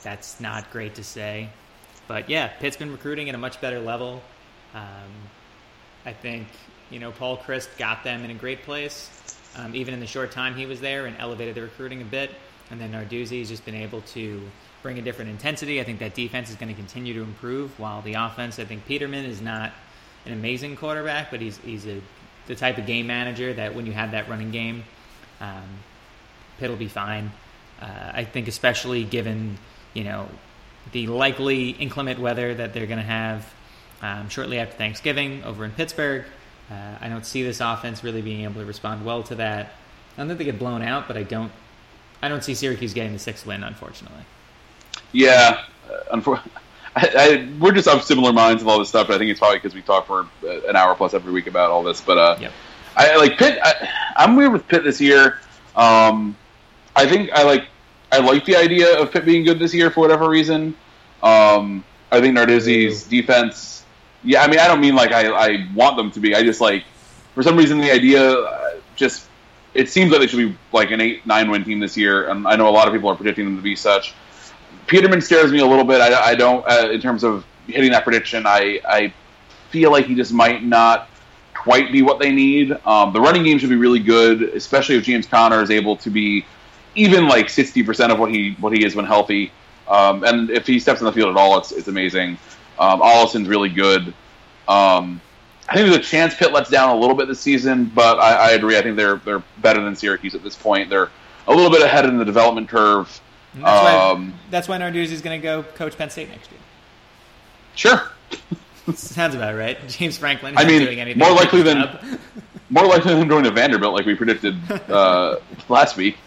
that's not great to say. But yeah, Pitt's been recruiting at a much better level. Um, I think, you know, Paul Christ got them in a great place, um, even in the short time he was there, and elevated the recruiting a bit. And then Narduzzi's just been able to bring a different intensity. I think that defense is going to continue to improve, while the offense, I think Peterman is not an amazing quarterback, but he's he's a the type of game manager that when you have that running game, um, Pitt'll be fine. Uh, I think especially given, you know, the likely inclement weather that they're going to have um, shortly after Thanksgiving over in Pittsburgh. Uh, I don't see this offense really being able to respond well to that. I don't think they get blown out, but I don't I don't see Syracuse getting the sixth win, unfortunately. Yeah, uh, unfor- I, I, we're just of similar minds with all this stuff, but I think it's probably because we talk for an hour plus every week about all this. But uh, yep. I like Pitt. I, I'm weird with Pitt this year. Um, I think I like I like the idea of Pitt being good this year for whatever reason. Um, I think Narduzzi's defense. Yeah, I mean, I don't mean like I, I want them to be. I just like for some reason the idea uh, just. It seems like they should be like an eight nine win team this year, and I know a lot of people are predicting them to be such. Peterman scares me a little bit. I, I don't, uh, in terms of hitting that prediction, I, I feel like he just might not quite be what they need. Um, the running game should be really good, especially if James Conner is able to be even like sixty percent of what he what he is when healthy. Um, and if he steps on the field at all, it's, it's amazing. Um, Ollison's really good. Um I think there's a chance Pitt lets down a little bit this season, but I, I agree. I think they're they're better than Syracuse at this point. They're a little bit ahead in the development curve. And that's um, why that's why Narduzzi's going to go coach Penn State next year. Sure, sounds about right. James Franklin. I mean, doing anything more likely than more likely than going to Vanderbilt, like we predicted uh, last week.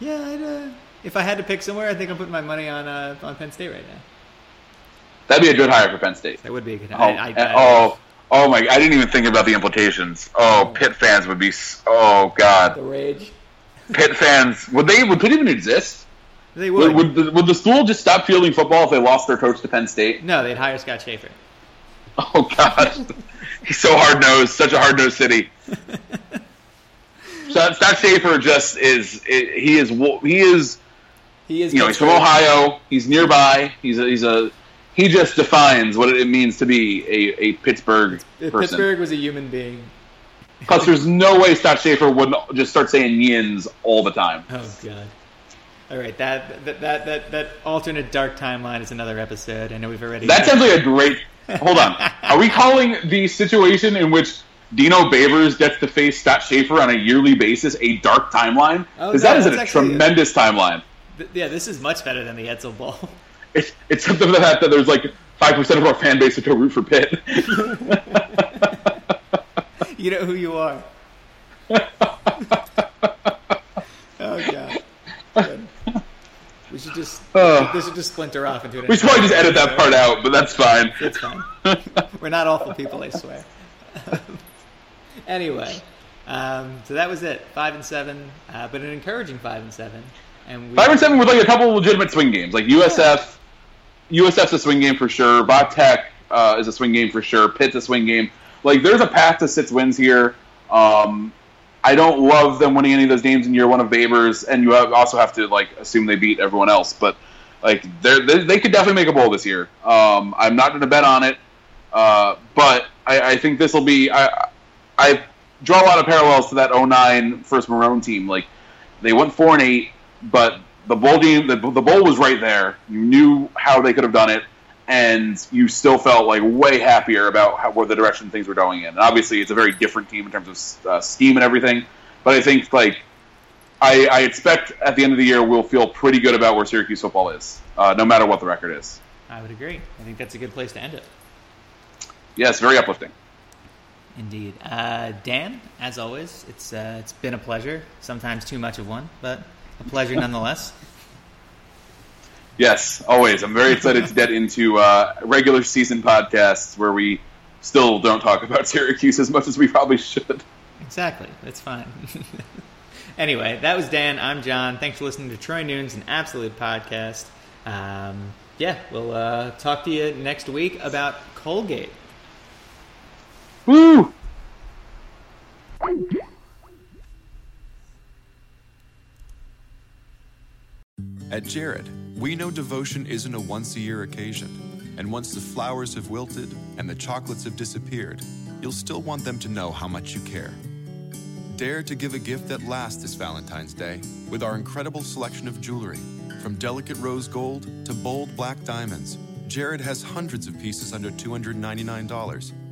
Yeah, I'd, uh, if I had to pick somewhere, I think I'm putting my money on uh, on Penn State right now. That'd be a good hire for Penn State. That would be a good hire. Oh, I, I, I, oh, oh my! I didn't even think about the implications. Oh, Pitt fans would be. Oh God. The rage. Pitt fans would they? Would Pitt even exist? They would. Would, would, the, would the school just stop fielding football if they lost their coach to Penn State? No, they'd hire Scott Schaefer. Oh gosh, he's so hard nosed. Such a hard nosed city. Scott, Scott Schaefer just is. He is. He is. He is. You know, he's from Ohio. He's nearby. He's a. He's a He just defines what it means to be a, a Pittsburgh if person. Pittsburgh was a human being. Plus, there's no way Scott Schaefer wouldn't just start saying yins all the time. Oh, God. All right, that that that that, that alternate dark timeline is another episode. I know we've already... That sounds like a great... Hold on. Are we calling the situation in which Dino Babers gets to face Scott Schaefer on a yearly basis a dark timeline? Because oh, no, that is a actually, tremendous timeline. Th- yeah, this is much better than the Edsel Bowl. It's, it's something like that that there's like five percent of our fan base that go root for Pitt. You know who you are. Oh, God. Good. We should just uh, this should just splinter off into it. We should probably just edit that part out, but that's fine. It's fine. We're not awful people, I swear. Anyway, um, so that was it. Five and seven, uh, but an encouraging five and seven. And we, five and seven with like a couple of legitimate swing games, like U S F. Yeah. U S F's a swing game for sure. Bot Tech uh, is a swing game for sure. Pitt's a swing game. Like there's a path to six wins here. Um, I don't love them winning any of those games in year one of Babers, and you have, also have to like assume they beat everyone else. But like they they could definitely make a bowl this year. Um, I'm not going to bet on it, uh, but I, I think this will be. I, I draw a lot of parallels to that oh nine First Maroon team. Like they went four and eight. But the bowl game, the, the bowl was right there. You knew how they could have done it, and you still felt like way happier about how, where the direction things were going in. And obviously, it's a very different team in terms of uh, scheme and everything. But I think like I, I expect at the end of the year we'll feel pretty good about where Syracuse football is, uh, no matter what the record is. I would agree. I think that's a good place to end it. Yes, very uplifting. Indeed, uh, Dan. As always, it's uh, it's been a pleasure. Sometimes too much of one, but. A pleasure nonetheless. Yes, always. I'm very excited to get into uh, regular season podcasts where we still don't talk about Syracuse as much as we probably should. Exactly. That's fine. Anyway, that was Dan. I'm John. Thanks for listening to Troy Nunes, an absolute podcast. Um, yeah, we'll uh, talk to you next week about Colgate. Woo! At Jared, we know devotion isn't a once-a-year occasion. And once the flowers have wilted and the chocolates have disappeared, you'll still want them to know how much you care. Dare to give a gift that lasts this Valentine's Day with our incredible selection of jewelry. From delicate rose gold to bold black diamonds, Jared has hundreds of pieces under two hundred ninety-nine dollars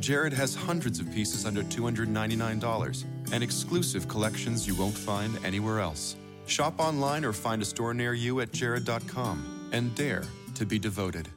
Jared has hundreds of pieces under two hundred ninety-nine dollars and exclusive collections you won't find anywhere else. Shop online or find a store near you at jared dot com and dare to be devoted.